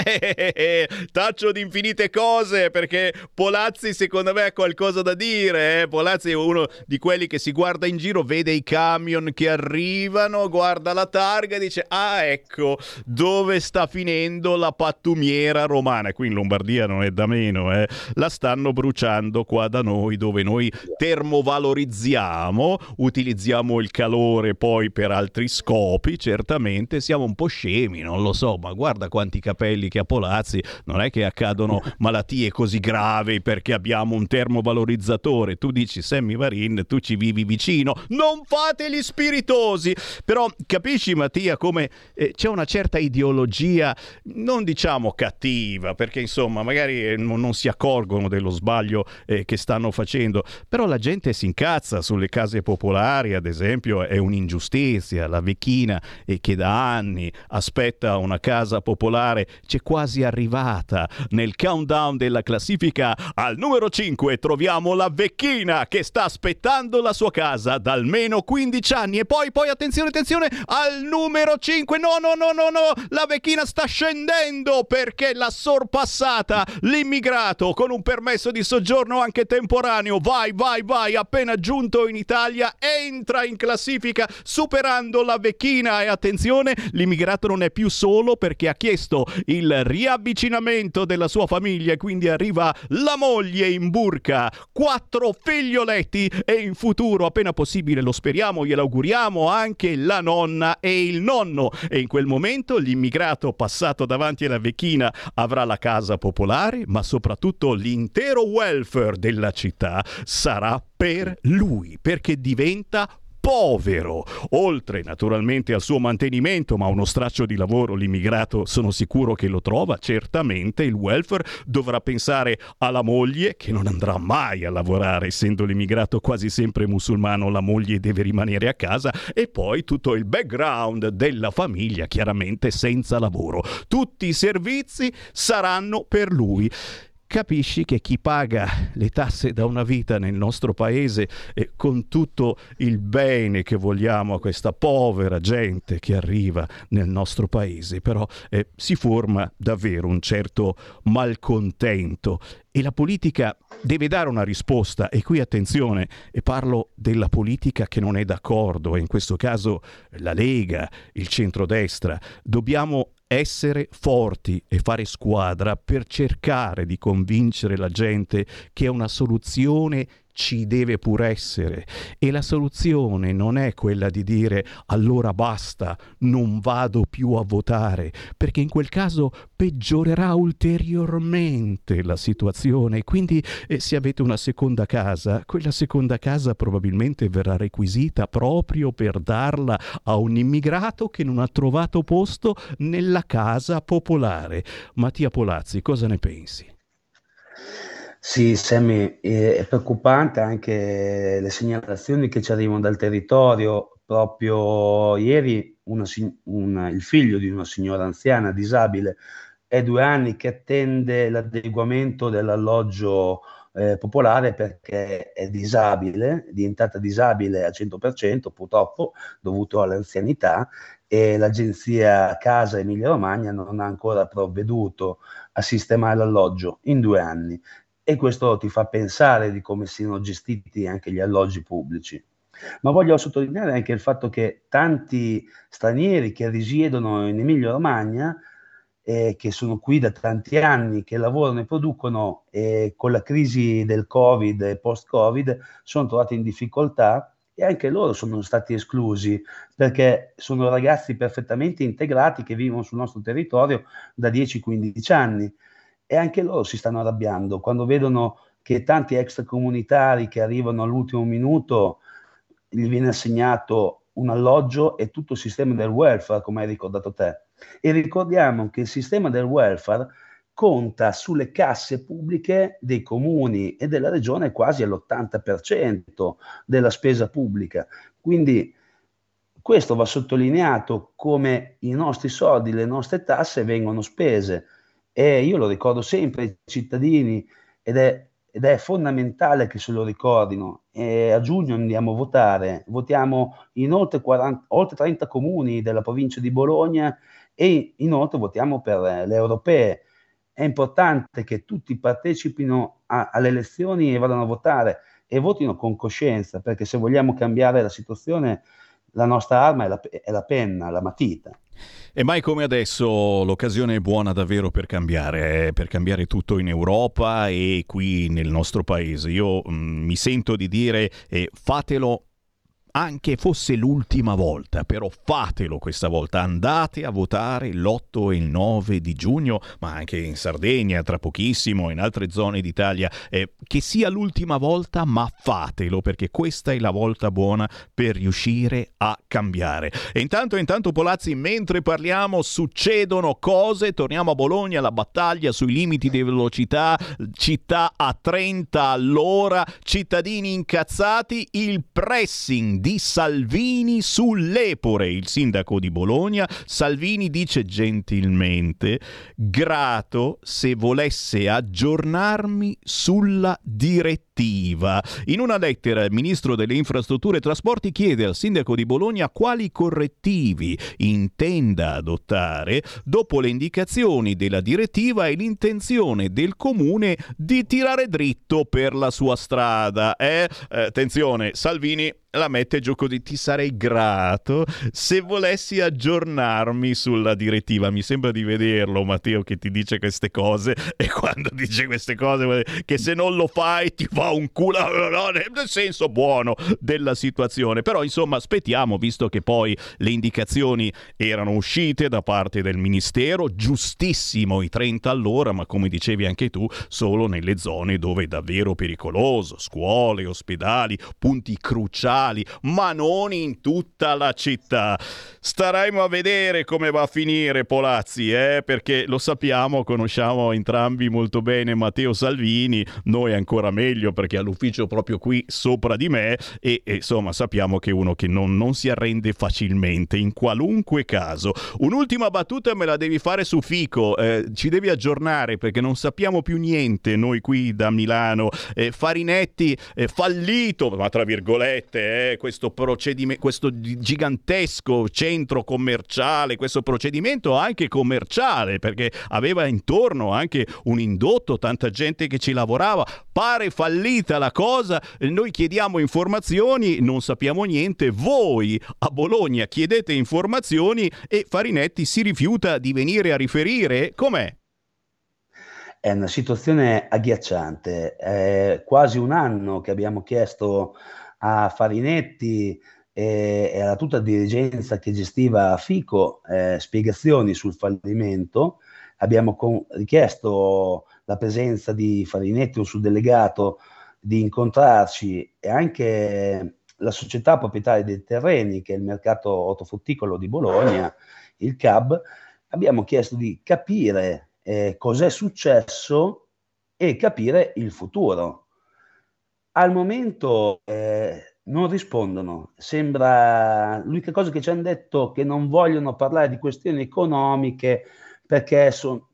Taccio di infinite cose, perché Polazzi secondo me ha qualcosa da dire, eh? Polazzi è uno di quelli che si guarda in giro, vede i camion che arrivano, guarda la targa e dice: ah, ecco dove sta finendo la pattumiera romana. Qui in Lombardia non è da meno, eh? La stanno bruciando qua da noi, dove noi termovalorizziamo, utilizziamo il calore poi per altri scopi, certamente siamo un po' scemi, non lo so, ma guarda quanti capelli che ha Polazzi. Non è che accadono malattie così gravi perché abbiamo un termovalorizzatore. Tu dici, Sammy Varin, tu ci vivi vicino, non fate gli spiritosi. Però capisci, Mattia, come eh, c'è una certa ideologia, non diciamo cattiva, perché insomma magari eh, non, non si accorgono dello sbaglio eh, che stanno facendo, però la gente si incazza sulle case popolari, ad esempio. È un'ingiustizia la vecchina eh, che da anni aspetta una casa popolare. C'è quasi arrivata nel countdown della classifica. Al numero cinque troviamo la vecchina che sta aspettando la sua casa da almeno quindici anni. E poi, poi, attenzione, attenzione, al numero cinque, no, no, no, no, no, la vecchina sta scendendo perché l'ha sorpassata l'immigrato con un permesso di soggiorno anche temporaneo. Vai, vai, vai, appena giunto in Italia entra in classifica superando la vecchina. E attenzione, l'immigrato non è più solo, perché ha chiesto il riavvicinamento della sua famiglia, e quindi arriva la moglie in burca, quattro figlioletti e in futuro, appena possibile, lo speriamo, glielo auguriamo, anche la nonna e il nonno. E in quel momento l'immigrato passato davanti alla vecchina avrà la casa popolare, ma soprattutto l'intero welfare della città sarà per lui, perché diventa povero. Oltre naturalmente al suo mantenimento, ma uno straccio di lavoro l'immigrato sono sicuro che lo trova, certamente il welfare dovrà pensare alla moglie che non andrà mai a lavorare, essendo l'immigrato quasi sempre musulmano la moglie deve rimanere a casa, e poi tutto il background della famiglia chiaramente senza lavoro. Tutti i servizi saranno per lui. Capisci che chi paga le tasse da una vita nel nostro paese, eh, con tutto il bene che vogliamo a questa povera gente che arriva nel nostro paese, però eh, si forma davvero un certo malcontento, e la politica deve dare una risposta. E qui attenzione, e parlo della politica che non è d'accordo, e in questo caso la Lega, il centrodestra. Dobbiamo essere forti e fare squadra per cercare di convincere la gente che una soluzione ci deve pur essere, e la soluzione non è quella di dire allora basta, non vado più a votare, perché in quel caso peggiorerà ulteriormente la situazione. Quindi eh, se avete una seconda casa, quella seconda casa probabilmente verrà requisita proprio per darla a un immigrato che non ha trovato posto nella casa popolare. Mattia Polazzi, cosa ne pensi? Sì, Sammy, è preoccupante anche le segnalazioni che ci arrivano dal territorio. Proprio ieri una, una, il figlio di una signora anziana, disabile, è due anni che attende l'adeguamento dell'alloggio eh, popolare perché è disabile, è diventata disabile al cento per cento purtroppo, dovuto all'anzianità, e l'agenzia Casa Emilia Romagna non ha ancora provveduto a sistemare l'alloggio in due anni. E questo ti fa pensare di come siano gestiti anche gli alloggi pubblici. Ma voglio sottolineare anche il fatto che tanti stranieri che risiedono in Emilia-Romagna, eh, che sono qui da tanti anni, che lavorano e producono, eh, con la crisi del Covid e post-Covid sono trovati in difficoltà, e anche loro sono stati esclusi, perché sono ragazzi perfettamente integrati che vivono sul nostro territorio da dieci quindici anni. E anche loro si stanno arrabbiando quando vedono che tanti extracomunitari che arrivano all'ultimo minuto gli viene assegnato un alloggio e tutto il sistema del welfare, come hai ricordato te. E ricordiamo che il sistema del welfare conta sulle casse pubbliche dei comuni e della regione quasi all'ottanta per cento della spesa pubblica. Quindi questo va sottolineato, come i nostri soldi, le nostre tasse vengono spese. E io lo ricordo sempre ai cittadini, ed è, ed è fondamentale che se lo ricordino. E a giugno andiamo a votare, votiamo in oltre, quaranta, oltre trenta comuni della provincia di Bologna, e inoltre votiamo per le europee. È importante che tutti partecipino a, alle elezioni e vadano a votare, e votino con coscienza, perché se vogliamo cambiare la situazione la nostra arma è la, è la penna, la matita. E mai come adesso l'occasione è buona davvero per cambiare, eh? per cambiare tutto in Europa e qui nel nostro paese. Io mh, mi sento di dire eh, fatelo, anche fosse l'ultima volta, però fatelo questa volta, andate a votare l'otto e il nove di giugno, ma anche in Sardegna tra pochissimo, in altre zone d'Italia, eh, che sia l'ultima volta, ma fatelo, perché questa è la volta buona per riuscire a cambiare. E intanto, intanto Polazzi, mentre parliamo succedono cose, torniamo a Bologna, la battaglia sui limiti di velocità, città a trenta all'ora, cittadini incazzati, il pressing di Salvini su Lepore, il sindaco di Bologna. Salvini dice gentilmente: grato se volesse aggiornarmi sulla direttiva. In una lettera il ministro delle Infrastrutture e Trasporti chiede al sindaco di Bologna quali correttivi intenda adottare dopo le indicazioni della direttiva e l'intenzione del comune di tirare dritto per la sua strada. Eh, attenzione, Salvini la mette giù così: ti sarei grato se volessi aggiornarmi sulla direttiva. Mi sembra di vederlo Matteo che ti dice queste cose, e quando dice queste cose che se non lo fai ti va fa un culo, nel senso buono della situazione. Però insomma aspettiamo, visto che poi le indicazioni erano uscite da parte del ministero, giustissimo i trenta all'ora, ma come dicevi anche tu, solo nelle zone dove è davvero pericoloso, scuole, ospedali, punti cruciali, ma non in tutta la città. Staremo a vedere come va a finire, Polazzi, eh? Perché lo sappiamo, conosciamo entrambi molto bene Matteo Salvini, noi ancora meglio perché ha l'ufficio proprio qui sopra di me, e, e insomma sappiamo che è uno che non, non si arrende facilmente in qualunque caso. Un'ultima battuta me la devi fare su Fico, eh, ci devi aggiornare perché non sappiamo più niente noi qui da Milano. eh, Farinetti eh, fallito, ma tra virgolette, eh, questo procedimento, questo gigantesco centro commerciale, questo procedimento anche commerciale, perché aveva intorno anche un indotto, tanta gente che ci lavorava, pare fallita la cosa. Noi chiediamo informazioni, non sappiamo niente, voi a Bologna chiedete informazioni e Farinetti si rifiuta di venire a riferire, com'è? È una situazione agghiacciante, è quasi un anno che abbiamo chiesto a Farinetti e alla tutta dirigenza che gestiva Fico eh, spiegazioni sul fallimento. Abbiamo con- richiesto la presenza di Farinetti, un subdelegato, di incontrarci, e anche la società proprietaria dei terreni, che è il mercato ortofrutticolo di Bologna, il C A B. Abbiamo chiesto di capire eh, cos'è successo e capire il futuro. Al momento eh, non rispondono. Sembra l'unica cosa che ci hanno detto, che non vogliono parlare di questioni economiche perché so,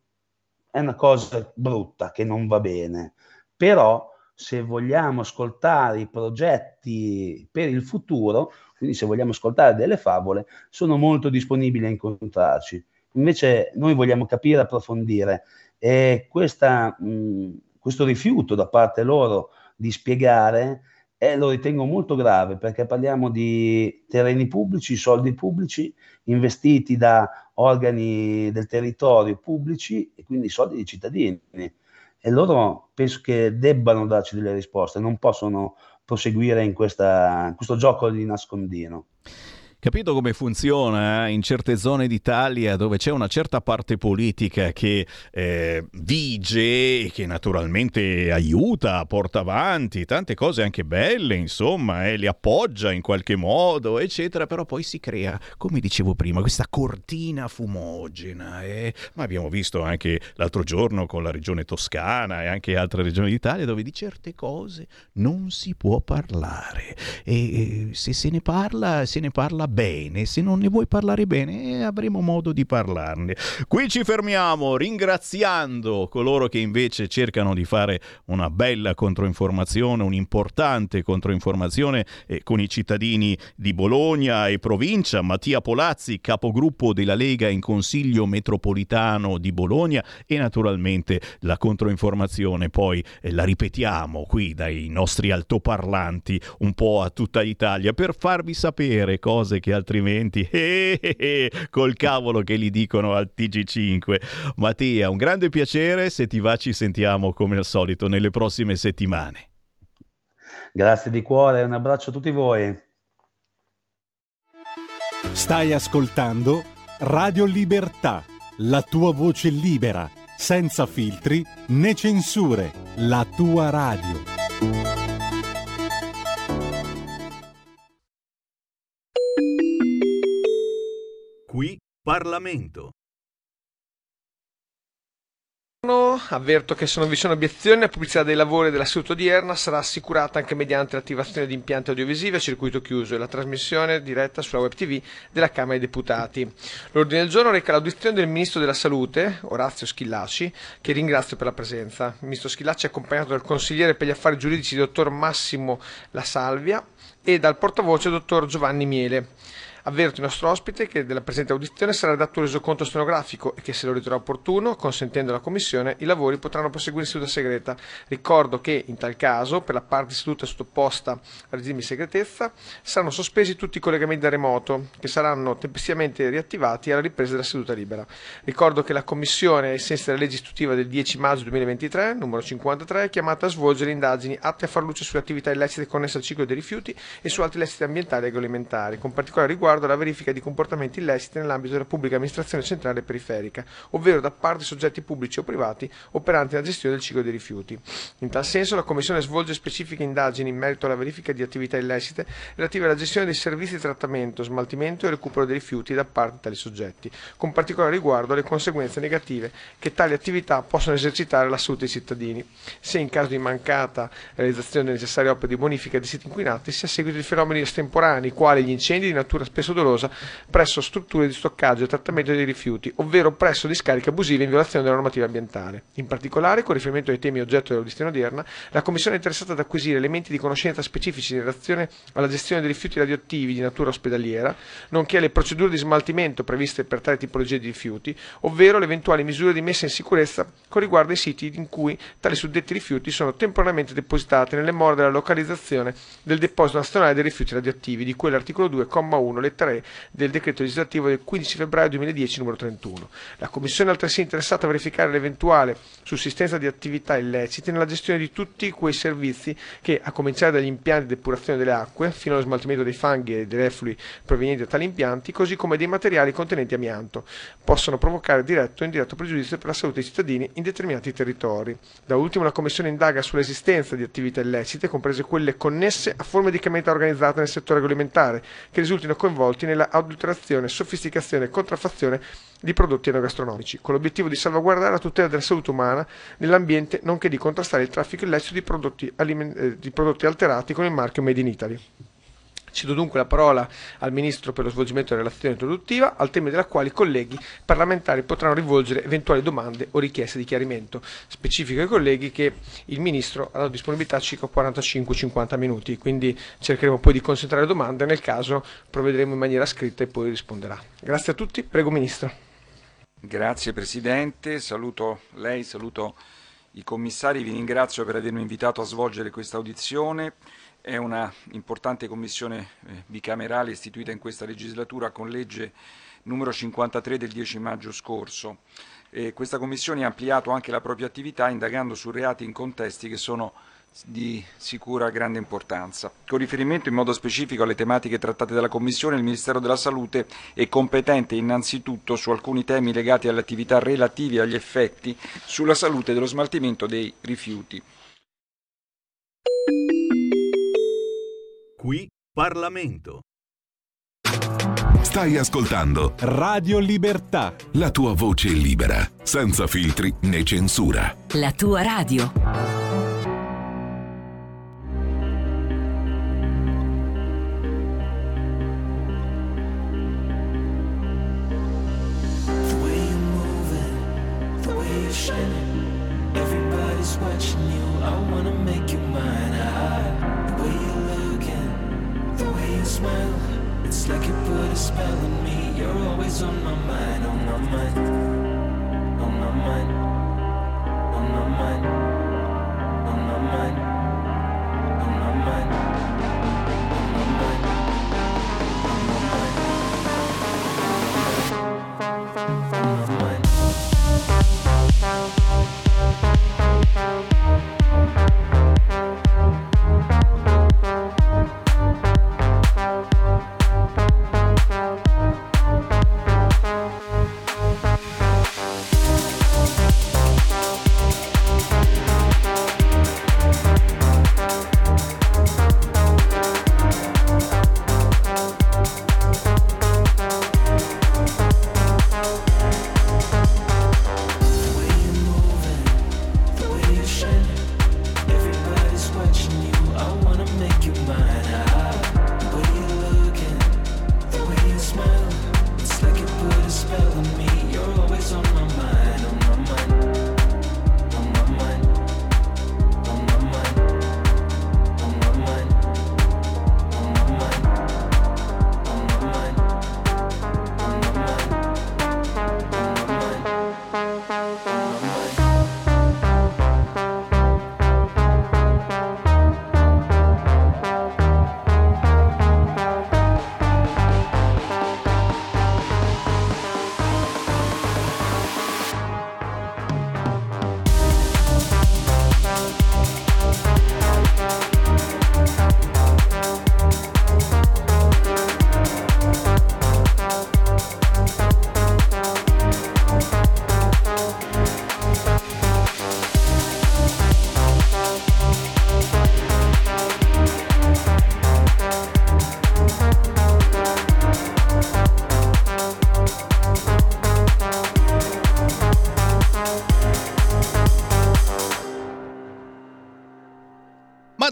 è una cosa brutta, che non va bene. Però se vogliamo ascoltare i progetti per il futuro, quindi se vogliamo ascoltare delle favole, sono molto disponibili a incontrarci. Invece noi vogliamo capire, approfondire, e questa, mh, questo rifiuto da parte loro di spiegare eh, lo ritengo molto grave, perché parliamo di terreni pubblici, soldi pubblici investiti da organi del territorio pubblici, e quindi soldi dei cittadini, e loro penso che debbano darci delle risposte, non possono proseguire in, questa, in questo gioco di nascondino. Capito come funziona in certe zone d'Italia dove c'è una certa parte politica che eh, vige e che naturalmente aiuta, porta avanti tante cose anche belle, insomma, eh, le appoggia in qualche modo, eccetera, però poi si crea, come dicevo prima, questa cortina fumogena. Eh? Ma abbiamo visto anche l'altro giorno con la regione Toscana e anche altre regioni d'Italia dove di certe cose non si può parlare, e eh, se se ne parla, se ne parla bene, se non ne vuoi parlare bene eh, avremo modo di parlarne. Qui ci fermiamo ringraziando coloro che invece cercano di fare una bella controinformazione, un'importante controinformazione eh, con i cittadini di Bologna e provincia. Mattia Polazzi, capogruppo della Lega in Consiglio Metropolitano di Bologna, e naturalmente la controinformazione poi eh, la ripetiamo qui dai nostri altoparlanti un po' a tutta l'Italia per farvi sapere cose che altrimenti eh, eh, eh, col cavolo che li dicono al T G cinque. Mattia, un grande piacere, se ti va ci sentiamo come al solito nelle prossime settimane. Grazie di cuore, un abbraccio a tutti voi. Stai ascoltando Radio Libertà, la tua voce libera, senza filtri né censure, la tua radio. Qui Parlamento. Avverto che se non vi sono obiezioni, la pubblicità dei lavori della seduta odierna sarà assicurata anche mediante l'attivazione di impianti audiovisivi a circuito chiuso e la trasmissione diretta sulla web tivù della Camera dei Deputati. L'ordine del giorno reca l'audizione del Ministro della Salute, Orazio Schillaci, che ringrazio per la presenza. Il Ministro Schillaci è accompagnato dal Consigliere per gli Affari Giuridici, Dottor Massimo La Salvia, e dal Portavoce, Dottor Giovanni Miele. Avverto il nostro ospite che della presente audizione sarà dato un resoconto stenografico e che, se lo riterrà opportuno, consentendo alla Commissione, i lavori potranno proseguire in seduta segreta. Ricordo che, in tal caso, per la parte seduta sottoposta al regime di segretezza, saranno sospesi tutti i collegamenti da remoto, che saranno tempestivamente riattivati alla ripresa della seduta libera. Ricordo che la Commissione, ai sensi della legge istitutiva del dieci maggio duemilaventitré, numero cinquantatré, è chiamata a svolgere indagini atte a far luce sulle attività illecite connesse al ciclo dei rifiuti e su altri illeciti ambientali e agroalimentari, con particolare riguardo alla verifica di comportamenti illeciti nell'ambito della pubblica amministrazione centrale e periferica, ovvero da parte di soggetti pubblici o privati operanti nella gestione del ciclo dei rifiuti. In tal senso, la Commissione svolge specifiche indagini in merito alla verifica di attività illecite relative alla gestione dei servizi di trattamento, smaltimento e recupero dei rifiuti da parte di tali soggetti, con particolare riguardo alle conseguenze negative che tali attività possono esercitare alla salute dei cittadini, se in caso di mancata realizzazione delle necessarie opere di bonifica dei siti inquinati, sia a seguito di fenomeni estemporanei, quali gli incendi di natura specifica spesso dolosa presso strutture di stoccaggio e trattamento dei rifiuti, ovvero presso discariche abusive in violazione della normativa ambientale. In particolare, con riferimento ai temi oggetto dell'audizione odierna, la Commissione è interessata ad acquisire elementi di conoscenza specifici in relazione alla gestione dei rifiuti radioattivi di natura ospedaliera, nonché alle procedure di smaltimento previste per tale tipologia di rifiuti, ovvero le eventuali misure di messa in sicurezza con riguardo ai siti in cui tali suddetti rifiuti sono temporaneamente depositati nelle more della localizzazione del deposito nazionale dei rifiuti radioattivi, di cui l'articolo due, comma uno, tre del decreto legislativo del quindici febbraio duemiladieci numero trentuno. La Commissione è altresì interessata a verificare l'eventuale sussistenza di attività illecite nella gestione di tutti quei servizi che, a cominciare dagli impianti di depurazione delle acque, fino allo smaltimento dei fanghi e dei reflui provenienti da tali impianti, così come dei materiali contenenti amianto, possono provocare diretto o indiretto pregiudizio per la salute dei cittadini in determinati territori. Da ultimo, la Commissione indaga sull'esistenza di attività illecite, comprese quelle connesse a forme di criminalità organizzata nel settore agroalimentare, che risultino coinvolte nella adulterazione, sofisticazione e contraffazione di prodotti enogastronomici, con l'obiettivo di salvaguardare la tutela della salute umana nell'ambiente, nonché di contrastare il traffico illecito di prodotti, aliment- di prodotti alterati con il marchio Made in Italy. Cedo dunque la parola al Ministro per lo svolgimento della relazione introduttiva, al tema della quale i colleghi parlamentari potranno rivolgere eventuali domande o richieste di chiarimento. Specifico ai colleghi che il Ministro ha dato disponibilità a circa quarantacinque cinquanta minuti, quindi cercheremo poi di concentrare domande, nel caso provvederemo in maniera scritta e poi risponderà. Grazie a tutti, prego Ministro. Grazie Presidente, saluto lei, saluto i commissari, vi ringrazio per avermi invitato a svolgere questa audizione. È una importante commissione bicamerale istituita in questa legislatura con legge numero cinquantatré del dieci maggio scorso. E questa commissione ha ampliato anche la propria attività indagando su reati in contesti che sono di sicura grande importanza. Con riferimento in modo specifico alle tematiche trattate dalla Commissione, il Ministero della Salute è competente innanzitutto su alcuni temi legati alle attività relative agli effetti sulla salute dello smaltimento dei rifiuti. Qui Parlamento. Stai ascoltando Radio Libertà. La tua voce libera, senza filtri né censura. La tua radio. The way you're moving, the way you're shining, everybody's watching you, I wanna make you mine. The way you're looking, the way you smile, it's like you put a spell on me. You're always on my mind, on my mind, on my mind, on my mind, on my mind, on my mind, on my mind, on my mind, on my mind. Bye.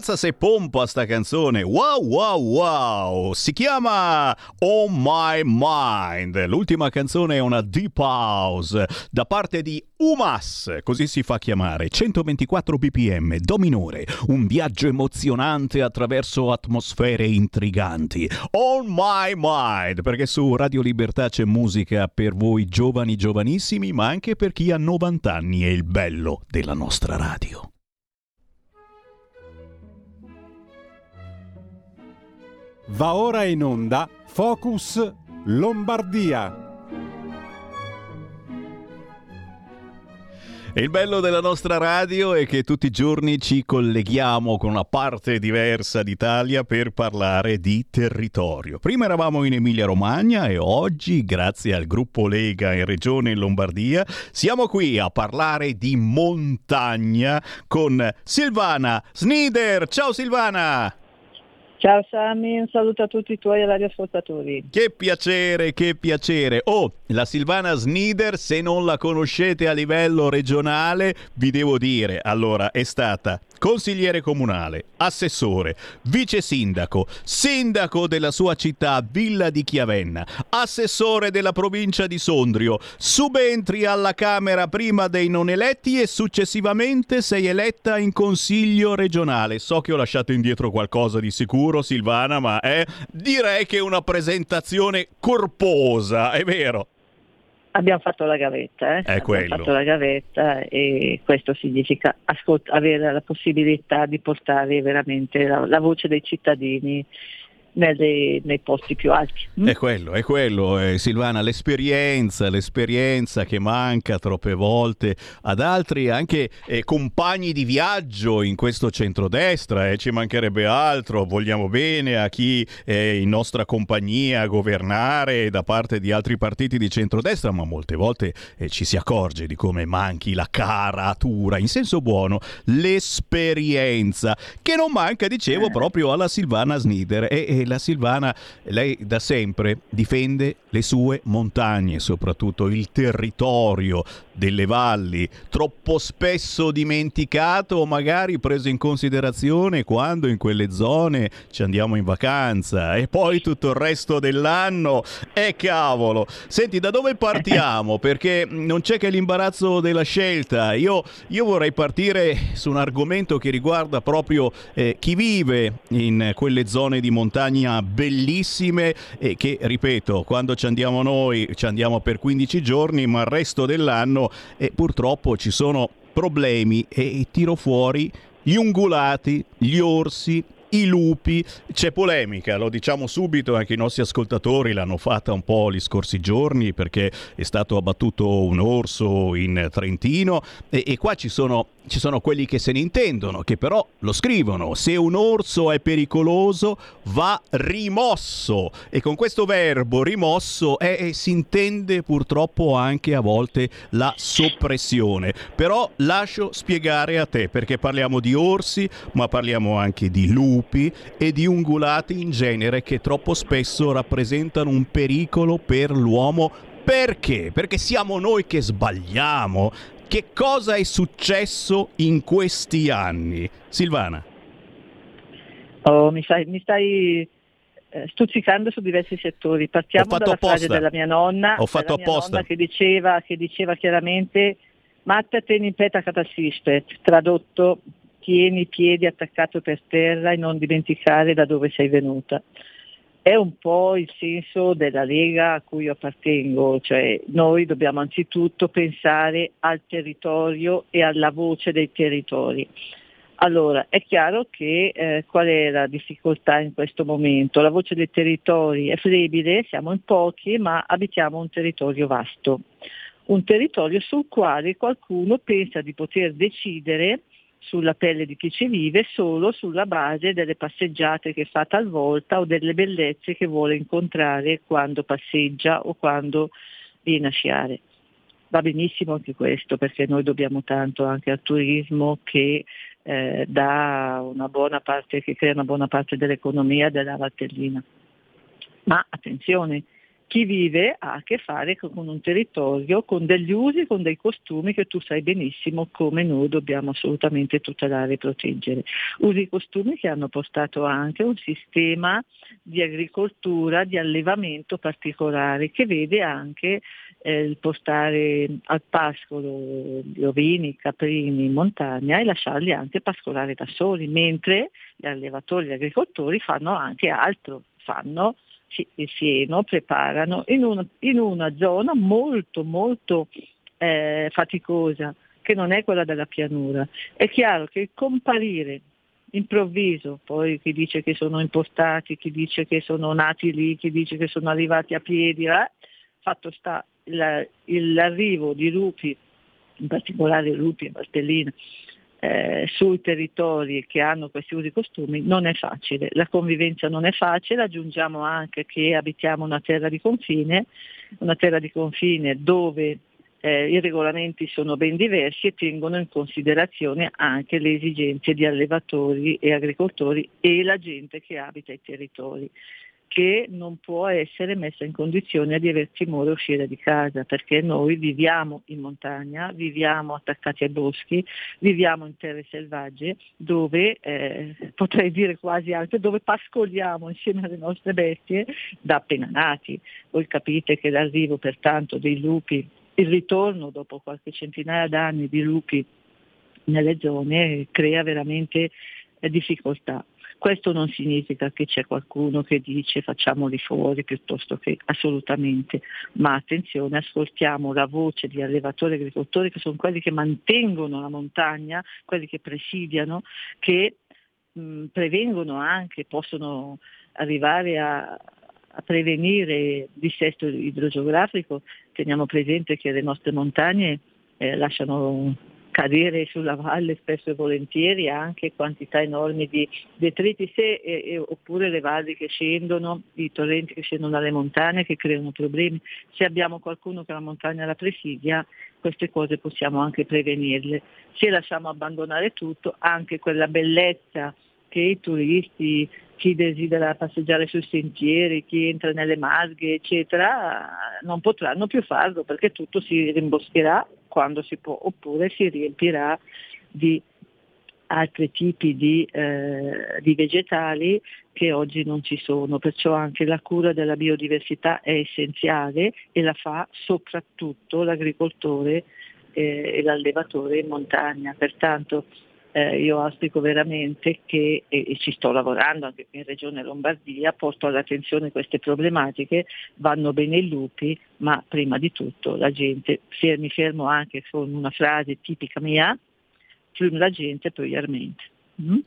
Ammazza se pompa sta canzone, wow wow wow, si chiama On My Mind, l'ultima canzone è una deep house da parte di Hamas, così si fa chiamare, centoventiquattro bpm, do minore, un viaggio emozionante attraverso atmosfere intriganti, On My Mind, perché su Radio Libertà c'è musica per voi giovani giovanissimi, ma anche per chi ha novanta anni, è il bello della nostra radio. Va ora in onda Focus Lombardia. Il bello della nostra radio è che tutti i giorni ci colleghiamo con una parte diversa d'Italia per parlare di territorio. Prima eravamo in Emilia-Romagna e oggi, grazie al gruppo Lega in Regione Lombardia, siamo qui a parlare di montagna con Silvana Snider. Ciao Silvana! Ciao Sammy, un saluto a tutti i tuoi radioascoltatori. Che piacere, che piacere. Oh, la Silvana Snider, se non la conoscete a livello regionale, vi devo dire, allora, è stata consigliere comunale, assessore, vice sindaco, sindaco della sua città Villa di Chiavenna, assessore della provincia di Sondrio, subentri alla Camera prima dei non eletti e successivamente sei eletta in consiglio regionale. So che ho lasciato indietro qualcosa di sicuro, Silvana, ma eh, direi che è una presentazione corposa, è vero? Abbiamo fatto la gavetta, eh? abbiamo fatto la gavetta e questo significa ascolt- avere la possibilità di portare veramente la, la voce dei cittadini nelle, nei posti più alti. Mm? È quello, è quello, eh, Silvana, l'esperienza, l'esperienza che manca troppe volte ad altri, anche eh, compagni di viaggio in questo centrodestra, eh, ci mancherebbe altro, vogliamo bene a chi è in nostra compagnia a governare da parte di altri partiti di centrodestra, ma molte volte eh, ci si accorge di come manchi la caratura, in senso buono, l'esperienza, che non manca, dicevo, eh. proprio alla Silvana Snider. E, e la Silvana, lei da sempre difende le sue montagne, soprattutto il territorio delle valli, troppo spesso dimenticato o magari preso in considerazione quando in quelle zone ci andiamo in vacanza e poi tutto il resto dell'anno. E eh, cavolo! Senti, da dove partiamo? Perché non c'è che l'imbarazzo della scelta. Io, io vorrei partire su un argomento che riguarda proprio eh, chi vive in quelle zone di montagna bellissime e che, ripeto, quando ci andiamo noi ci andiamo per quindici giorni, ma il resto dell'anno e purtroppo ci sono problemi e tiro fuori gli ungulati, gli orsi, i lupi, c'è polemica, lo diciamo subito, anche i nostri ascoltatori l'hanno fatta un po' gli scorsi giorni perché è stato abbattuto un orso in Trentino e, e qua ci sono, ci sono quelli che se ne intendono, che però lo scrivono, se un orso è pericoloso va rimosso, e con questo verbo rimosso è, è, si intende purtroppo anche a volte la soppressione, però lascio spiegare a te perché parliamo di orsi ma parliamo anche di lupi e di ungulati in genere che troppo spesso rappresentano un pericolo per l'uomo. Perché? Perché siamo noi che sbagliamo. Che cosa è successo in questi anni? Silvana? Oh, mi, fai, mi stai eh, stuzzicando su diversi settori. Partiamo dalla apposta. frase della mia nonna, Ho fatto della mia nonna che, diceva, che diceva chiaramente «Matta teni peta catasispet», tradotto tieni i piedi attaccato per terra e non dimenticare da dove sei venuta. È un po' il senso della Lega a cui io appartengo, cioè noi dobbiamo anzitutto pensare al territorio e alla voce dei territori. Allora, è chiaro che eh, qual è la difficoltà in questo momento? La voce dei territori è flebile, siamo in pochi, ma abitiamo un territorio vasto, un territorio sul quale qualcuno pensa di poter decidere sulla pelle di chi ci vive solo sulla base delle passeggiate che fa talvolta o delle bellezze che vuole incontrare quando passeggia o quando viene a sciare. Va benissimo anche questo, perché noi dobbiamo tanto anche al turismo che eh, dà una buona parte, che crea una buona parte dell'economia della Valtellina. Ma attenzione, chi vive ha a che fare con un territorio, con degli usi, con dei costumi che tu sai benissimo come noi dobbiamo assolutamente tutelare e proteggere. Usi e costumi che hanno portato anche un sistema di agricoltura, di allevamento particolare, che vede anche eh, il portare al pascolo gli ovini, caprini in montagna e lasciarli anche pascolare da soli, mentre gli allevatori e gli agricoltori fanno anche altro, fanno il fieno, preparano in una, in una zona molto molto eh, faticosa, che non è quella della pianura. È chiaro che il comparire improvviso, poi chi dice che sono impostati, chi dice che sono nati lì, chi dice che sono arrivati a piedi, eh, fatto sta la, l'arrivo di lupi, in particolare lupi e martellina, Eh, sui territori che hanno questi usi e costumi non è facile, la convivenza non è facile. Aggiungiamo anche che abitiamo una terra di confine, una terra di confine dove eh, i regolamenti sono ben diversi e tengono in considerazione anche le esigenze di allevatori e agricoltori e la gente che abita i territori, che non può essere messa in condizione di aver timore a uscire di casa, perché noi viviamo in montagna, viviamo attaccati ai boschi, viviamo in terre selvagge dove, eh, potrei dire quasi altre, dove pascoliamo insieme alle nostre bestie da appena nati. Voi capite che l'arrivo pertanto dei lupi, il ritorno dopo qualche centinaia d'anni di lupi nelle zone crea veramente eh, difficoltà. Questo non significa che c'è qualcuno che dice facciamoli fuori piuttosto che assolutamente, ma attenzione, ascoltiamo la voce di allevatori e agricoltori che sono quelli che mantengono la montagna, quelli che presidiano, che mh, prevengono anche, possono arrivare a, a prevenire dissesto idrogeografico. Teniamo presente che le nostre montagne eh, lasciano cadere sulla valle spesso e volentieri anche quantità enormi di detriti, se, e, e, oppure le valli che scendono, i torrenti che scendono dalle montagne che creano problemi. Se abbiamo qualcuno che la montagna la presidia, queste cose possiamo anche prevenirle. Se lasciamo abbandonare tutto, anche quella bellezza che i turisti, chi desidera passeggiare sui sentieri, chi entra nelle marghe, eccetera, non potranno più farlo perché tutto si rimboscherà quando si può, oppure si riempirà di altri tipi di, eh, di vegetali che oggi non ci sono. Perciò anche la cura della biodiversità è essenziale e la fa soprattutto l'agricoltore eh, e l'allevatore in montagna. Pertanto Eh, io auspico veramente che, e, e ci sto lavorando anche in Regione Lombardia, porto all'attenzione queste problematiche. Vanno bene i lupi, ma prima di tutto la gente. Mi fermo anche con una frase tipica mia: più la gente, più gli armenti. Mm?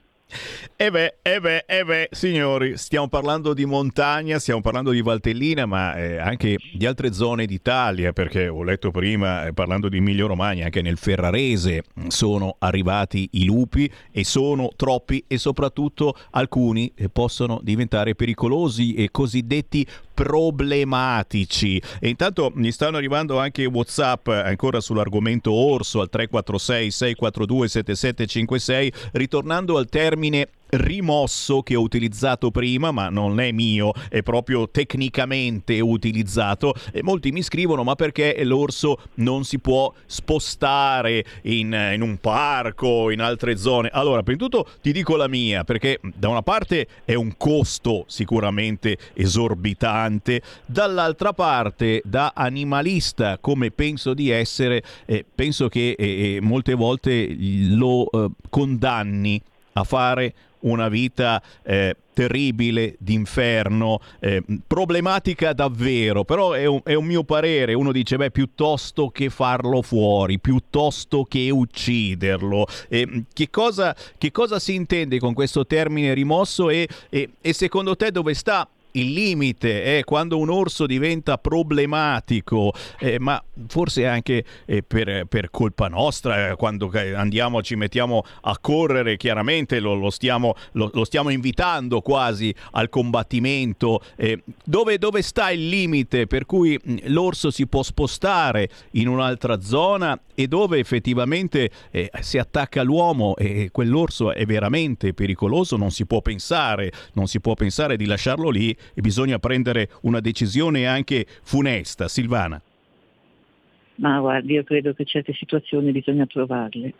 E eh beh, eh beh, eh beh, signori, stiamo parlando di montagna, stiamo parlando di Valtellina, ma eh, anche di altre zone d'Italia, perché ho letto prima, eh, parlando di Emilia Romagna, anche nel Ferrarese sono arrivati i lupi e sono troppi, e soprattutto alcuni eh, possono diventare pericolosi e cosiddetti problematici. E intanto mi stanno arrivando anche WhatsApp ancora sull'argomento orso al tre quattro sei sei quattro due sette sette cinque sei, ritornando al termine rimosso che ho utilizzato prima, ma non è mio, è proprio tecnicamente utilizzato, e molti mi scrivono: ma perché l'orso non si può spostare in, in un parco, in altre zone? Allora, prima di tutto ti dico la mia, perché da una parte è un costo sicuramente esorbitante, dall'altra parte, da animalista come penso di essere, eh, penso che eh, molte volte lo eh, condanni a fare una vita eh, terribile, d'inferno, eh, problematica davvero, però è un, è un mio parere. Uno dice: beh, piuttosto che farlo fuori, piuttosto che ucciderlo. Eh, che cosa, che cosa si intende con questo termine rimosso e, e, e secondo te dove sta il limite? È quando un orso diventa problematico, eh, ma forse anche eh, per, per colpa nostra, eh, quando andiamo, ci mettiamo a correre, chiaramente lo, lo, stiamo, lo, lo stiamo invitando quasi al combattimento. Eh, dove, dove sta il limite per cui l'orso si può spostare in un'altra zona e dove effettivamente eh, si attacca l'uomo e quell'orso è veramente pericoloso? Non si può pensare, non si può pensare di lasciarlo lì e bisogna prendere una decisione anche funesta, Silvana? Ma guardi, io credo che certe situazioni bisogna provarle.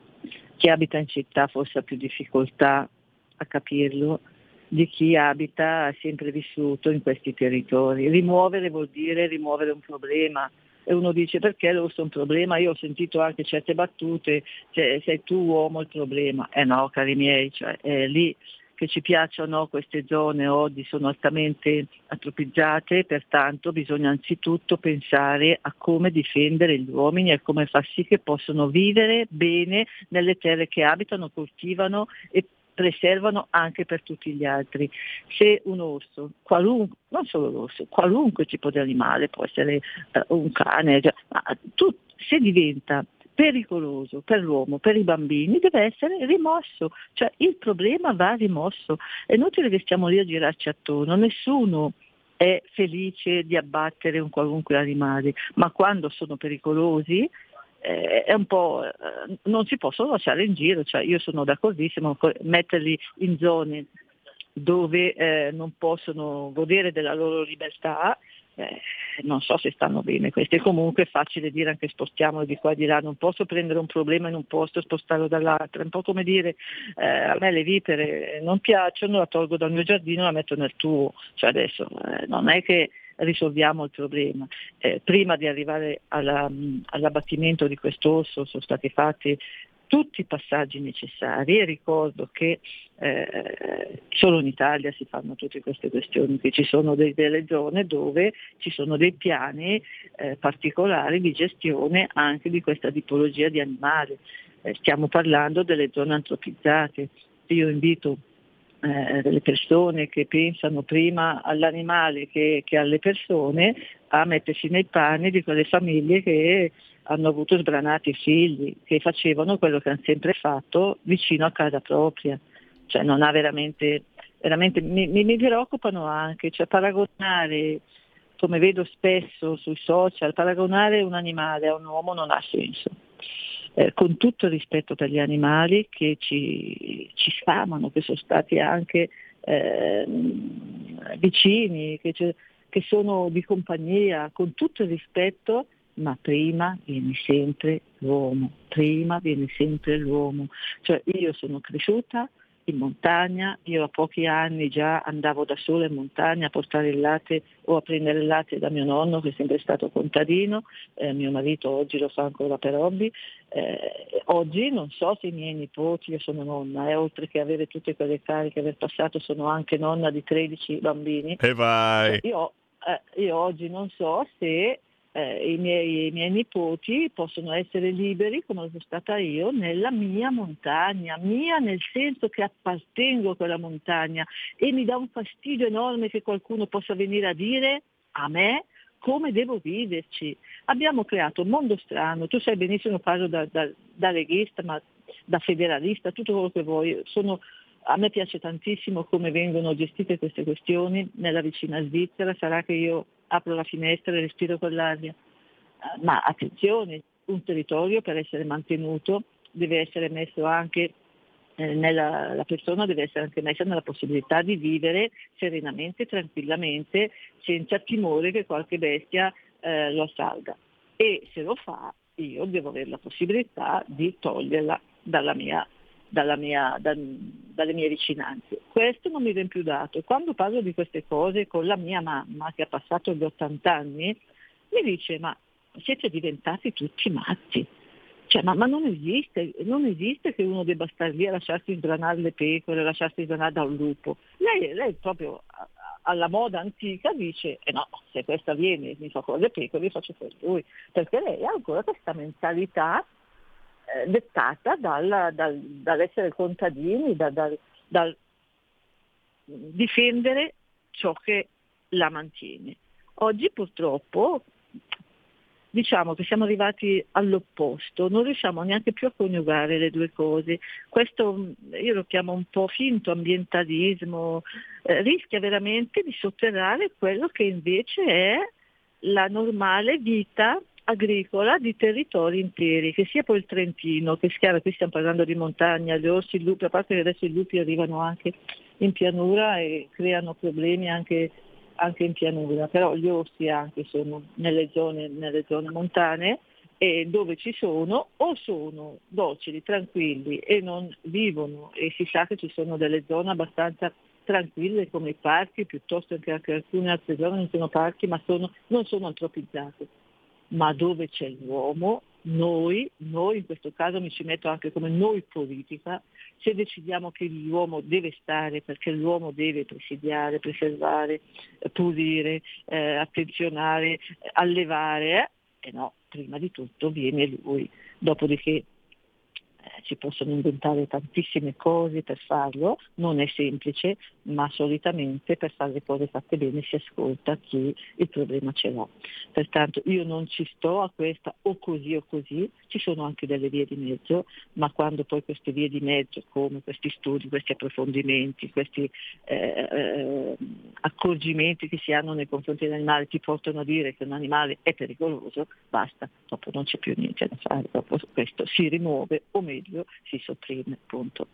Chi abita in città forse ha più difficoltà a capirlo di chi abita, ha sempre vissuto in questi territori. Rimuovere vuol dire rimuovere un problema. E uno dice: perché l'orso è un problema? Io ho sentito anche certe battute, cioè, sei tu uomo il problema. Eh no, cari miei, cioè, è lì che ci piacciono queste zone oggi, sono altamente antropizzate, pertanto bisogna anzitutto pensare a come difendere gli uomini e come far sì che possano vivere bene nelle terre che abitano, coltivano e preservano anche per tutti gli altri. Se un orso, qualunque, non solo l'orso, qualunque tipo di animale, può essere uh, un cane, già, ma tu, se diventa pericoloso per l'uomo, per i bambini, deve essere rimosso, cioè il problema va rimosso. È inutile che stiamo lì a girarci attorno, nessuno è felice di abbattere un qualunque animale, ma quando sono pericolosi è un po', non si possono lasciare in giro, cioè io sono d'accordissimo, metterli in zone dove eh, non possono godere della loro libertà, eh, non so se stanno bene queste. Comunque è facile dire anche spostiamolo di qua e di là, non posso prendere un problema in un posto e spostarlo dall'altro, è un po' come dire eh, a me le vipere non piacciono, la tolgo dal mio giardino e la metto nel tuo, cioè adesso eh, non è che risolviamo il problema. Eh, prima di arrivare alla, all'abbattimento di quest'orso sono stati fatti tutti i passaggi necessari e ricordo che eh, solo in Italia si fanno tutte queste questioni, che ci sono dei, delle zone dove ci sono dei piani eh, particolari di gestione anche di questa tipologia di animale. Eh, stiamo parlando delle zone antropizzate. Io invito Eh, delle persone che pensano prima all'animale che, che alle persone a mettersi nei panni di quelle famiglie che hanno avuto sbranati figli, che facevano quello che hanno sempre fatto vicino a casa propria, cioè non ha veramente, veramente mi, mi, mi preoccupano anche, cioè paragonare, come vedo spesso sui social, paragonare un animale a un uomo non ha senso. Eh, con tutto il rispetto per gli animali che ci, ci sfamano, che sono stati anche eh, vicini, che, che sono di compagnia, con tutto il rispetto, ma prima viene sempre l'uomo, prima viene sempre l'uomo. Cioè io sono cresciuta in montagna, io a pochi anni già andavo da sola in montagna a portare il latte o a prendere il latte da mio nonno, che è sempre stato contadino, eh, mio marito oggi lo fa ancora per hobby, eh, oggi non so se i miei nipoti, io sono nonna, e eh, oltre che avere tutte quelle cariche, aver passato, sono anche nonna di tredici bambini, e vai. Io, eh, io oggi non so se Eh, i, miei, i miei nipoti possono essere liberi come sono stata io nella mia montagna, mia nel senso che appartengo a quella montagna, e mi dà un fastidio enorme che qualcuno possa venire a dire a me come devo viverci. Abbiamo creato un mondo strano, tu sai benissimo, parlo da, da, da leghista, ma da federalista, tutto quello che vuoi. Sono A me piace tantissimo come vengono gestite queste questioni nella vicina Svizzera, sarà che io apro la finestra e respiro quell'aria, ma attenzione, un territorio per essere mantenuto deve essere messo anche eh, nella, la persona deve essere anche messa nella possibilità di vivere serenamente, tranquillamente, senza timore che qualche bestia eh, lo assalga, e se lo fa io devo avere la possibilità di toglierla dalla mia Dalla mia, da, dalle mie vicinanze. Questo non mi viene più dato. Quando parlo di queste cose con la mia mamma, che ha passato gli ottanta anni, mi dice: ma siete diventati tutti matti, cioè, ma, ma non esiste non esiste che uno debba stare lì a lasciarsi sbranare le pecore, lasciarsi sbranare da un lupo. Lei, lei proprio alla moda antica dice: eh no, se questa viene mi fa con le pecore, io faccio per lui, perché lei ha ancora questa mentalità dettata dal, dal, dall'essere contadini, dal, dal, dal difendere ciò che la mantiene. Oggi purtroppo diciamo che siamo arrivati all'opposto, non riusciamo neanche più a coniugare le due cose. Questo io lo chiamo un po' finto ambientalismo, eh, rischia veramente di sotterrare quello che invece è la normale vita agricola di territori interi, che sia poi il Trentino, che chiaro, qui stiamo parlando di montagna, gli orsi, i lupi, a parte che adesso i lupi arrivano anche in pianura e creano problemi anche anche in pianura, però gli orsi anche sono nelle zone, nelle zone montane, e dove ci sono o sono docili, tranquilli e non vivono, e si sa che ci sono delle zone abbastanza tranquille come i parchi, piuttosto che anche alcune altre zone non sono parchi ma sono, non sono antropizzate. Ma dove c'è l'uomo, noi, noi in questo caso mi ci metto anche come noi politica, se decidiamo che l'uomo deve stare, perché l'uomo deve presidiare, preservare, pulire, eh, attenzionare, allevare, eh, eh no, prima di tutto viene lui, dopodiché si possono inventare tantissime cose per farlo, non è semplice, ma solitamente per fare le cose fatte bene si ascolta chi il problema ce l'ha. Pertanto io non ci sto a questa o così o così, ci sono anche delle vie di mezzo, ma quando poi queste vie di mezzo, come questi studi, questi approfondimenti, questi eh, eh, accorgimenti che si hanno nei confronti dell'animale ti portano a dire che un animale è pericoloso, basta, dopo non c'è più niente da fare, dopo questo si rimuove o meglio si sopprime, punto.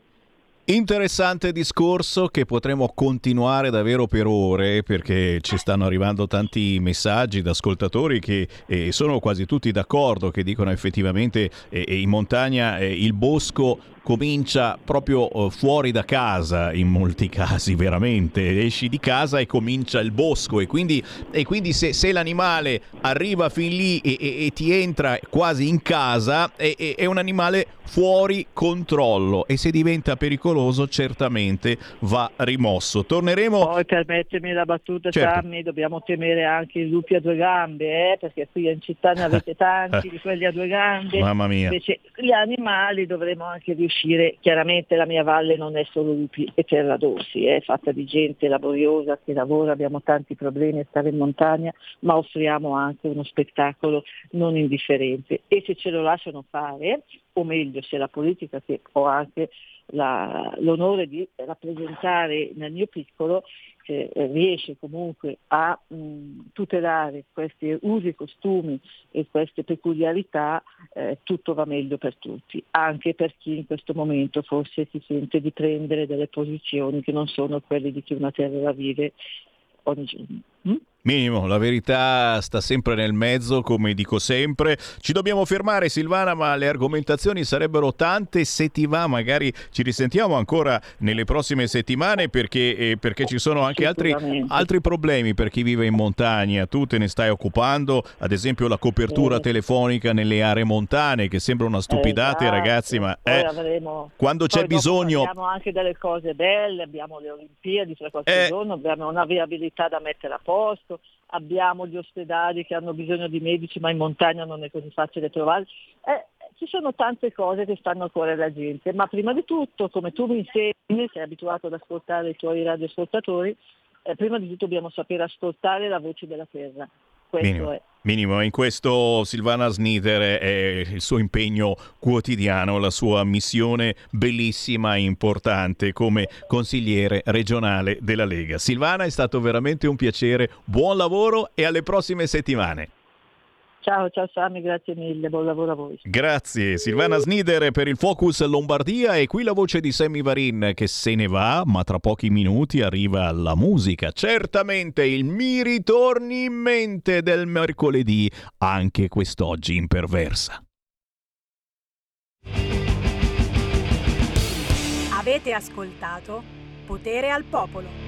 Interessante discorso che potremo continuare davvero per ore, perché ci stanno arrivando tanti messaggi da ascoltatori che eh, sono quasi tutti d'accordo, che dicono effettivamente eh, in montagna eh, il bosco comincia proprio fuori da casa, in molti casi veramente esci di casa e comincia il bosco, e quindi, e quindi se, se l'animale arriva fin lì e, e, e ti entra quasi in casa è, è, è un animale fuori controllo, e se diventa pericoloso certamente va rimosso. Torneremo... Poi permettermi la battuta, certo. Sammy, dobbiamo temere anche i lupi a due gambe, eh? Perché qui in città ne avete tanti di quelli a due gambe. Mamma mia. Invece gli animali dovremo anche riuscire. Chiaramente la mia valle non è solo lupi e terra d'orsi, è fatta di gente laboriosa che lavora, abbiamo tanti problemi a stare in montagna, ma offriamo anche uno spettacolo non indifferente, e se ce lo lasciano fare, o meglio se la politica, che ho anche la, l'onore di rappresentare nel mio piccolo, che riesce comunque a mh, tutelare questi usi e costumi e queste peculiarità, eh, tutto va meglio per tutti, anche per chi in questo momento forse si sente di prendere delle posizioni che non sono quelle di chi una terra la vive ogni giorno. Mm? Minimo, la verità sta sempre nel mezzo, come dico sempre. Ci dobbiamo fermare, Silvana, ma le argomentazioni sarebbero tante. Se ti va, magari ci risentiamo ancora nelle prossime settimane, perché, eh, perché ci sono anche altri, altri problemi per chi vive in montagna. Tu te ne stai occupando, ad esempio la copertura telefonica nelle aree montane, che sembra una stupidata, esatto. Ragazzi, ma eh, avremo... quando Poi c'è bisogno... Abbiamo anche delle cose belle, abbiamo le Olimpiadi tra qualche eh... giorno, abbiamo una viabilità da mettere a posto, abbiamo gli ospedali che hanno bisogno di medici, ma in montagna non è così facile trovare. Eh, ci sono tante cose che stanno a cuore alla gente, ma prima di tutto, come tu mi insegni, sei abituato ad ascoltare i tuoi radioascoltatori, eh, prima di tutto dobbiamo sapere ascoltare la voce della terra. Questo Minimo. è. Minimo, in questo Silvana Snider è il suo impegno quotidiano, la sua missione bellissima e importante come consigliere regionale della Lega. Silvana, è stato veramente un piacere, buon lavoro e alle prossime settimane. Ciao, ciao Sammy, grazie mille, buon lavoro a voi. Grazie, Silvana Snider per il Focus Lombardia, e qui la voce di Sammy Varin che se ne va, ma tra pochi minuti arriva la musica. Certamente il Mi ritorni in mente del mercoledì, anche quest'oggi imperversa. Avete ascoltato Potere al Popolo.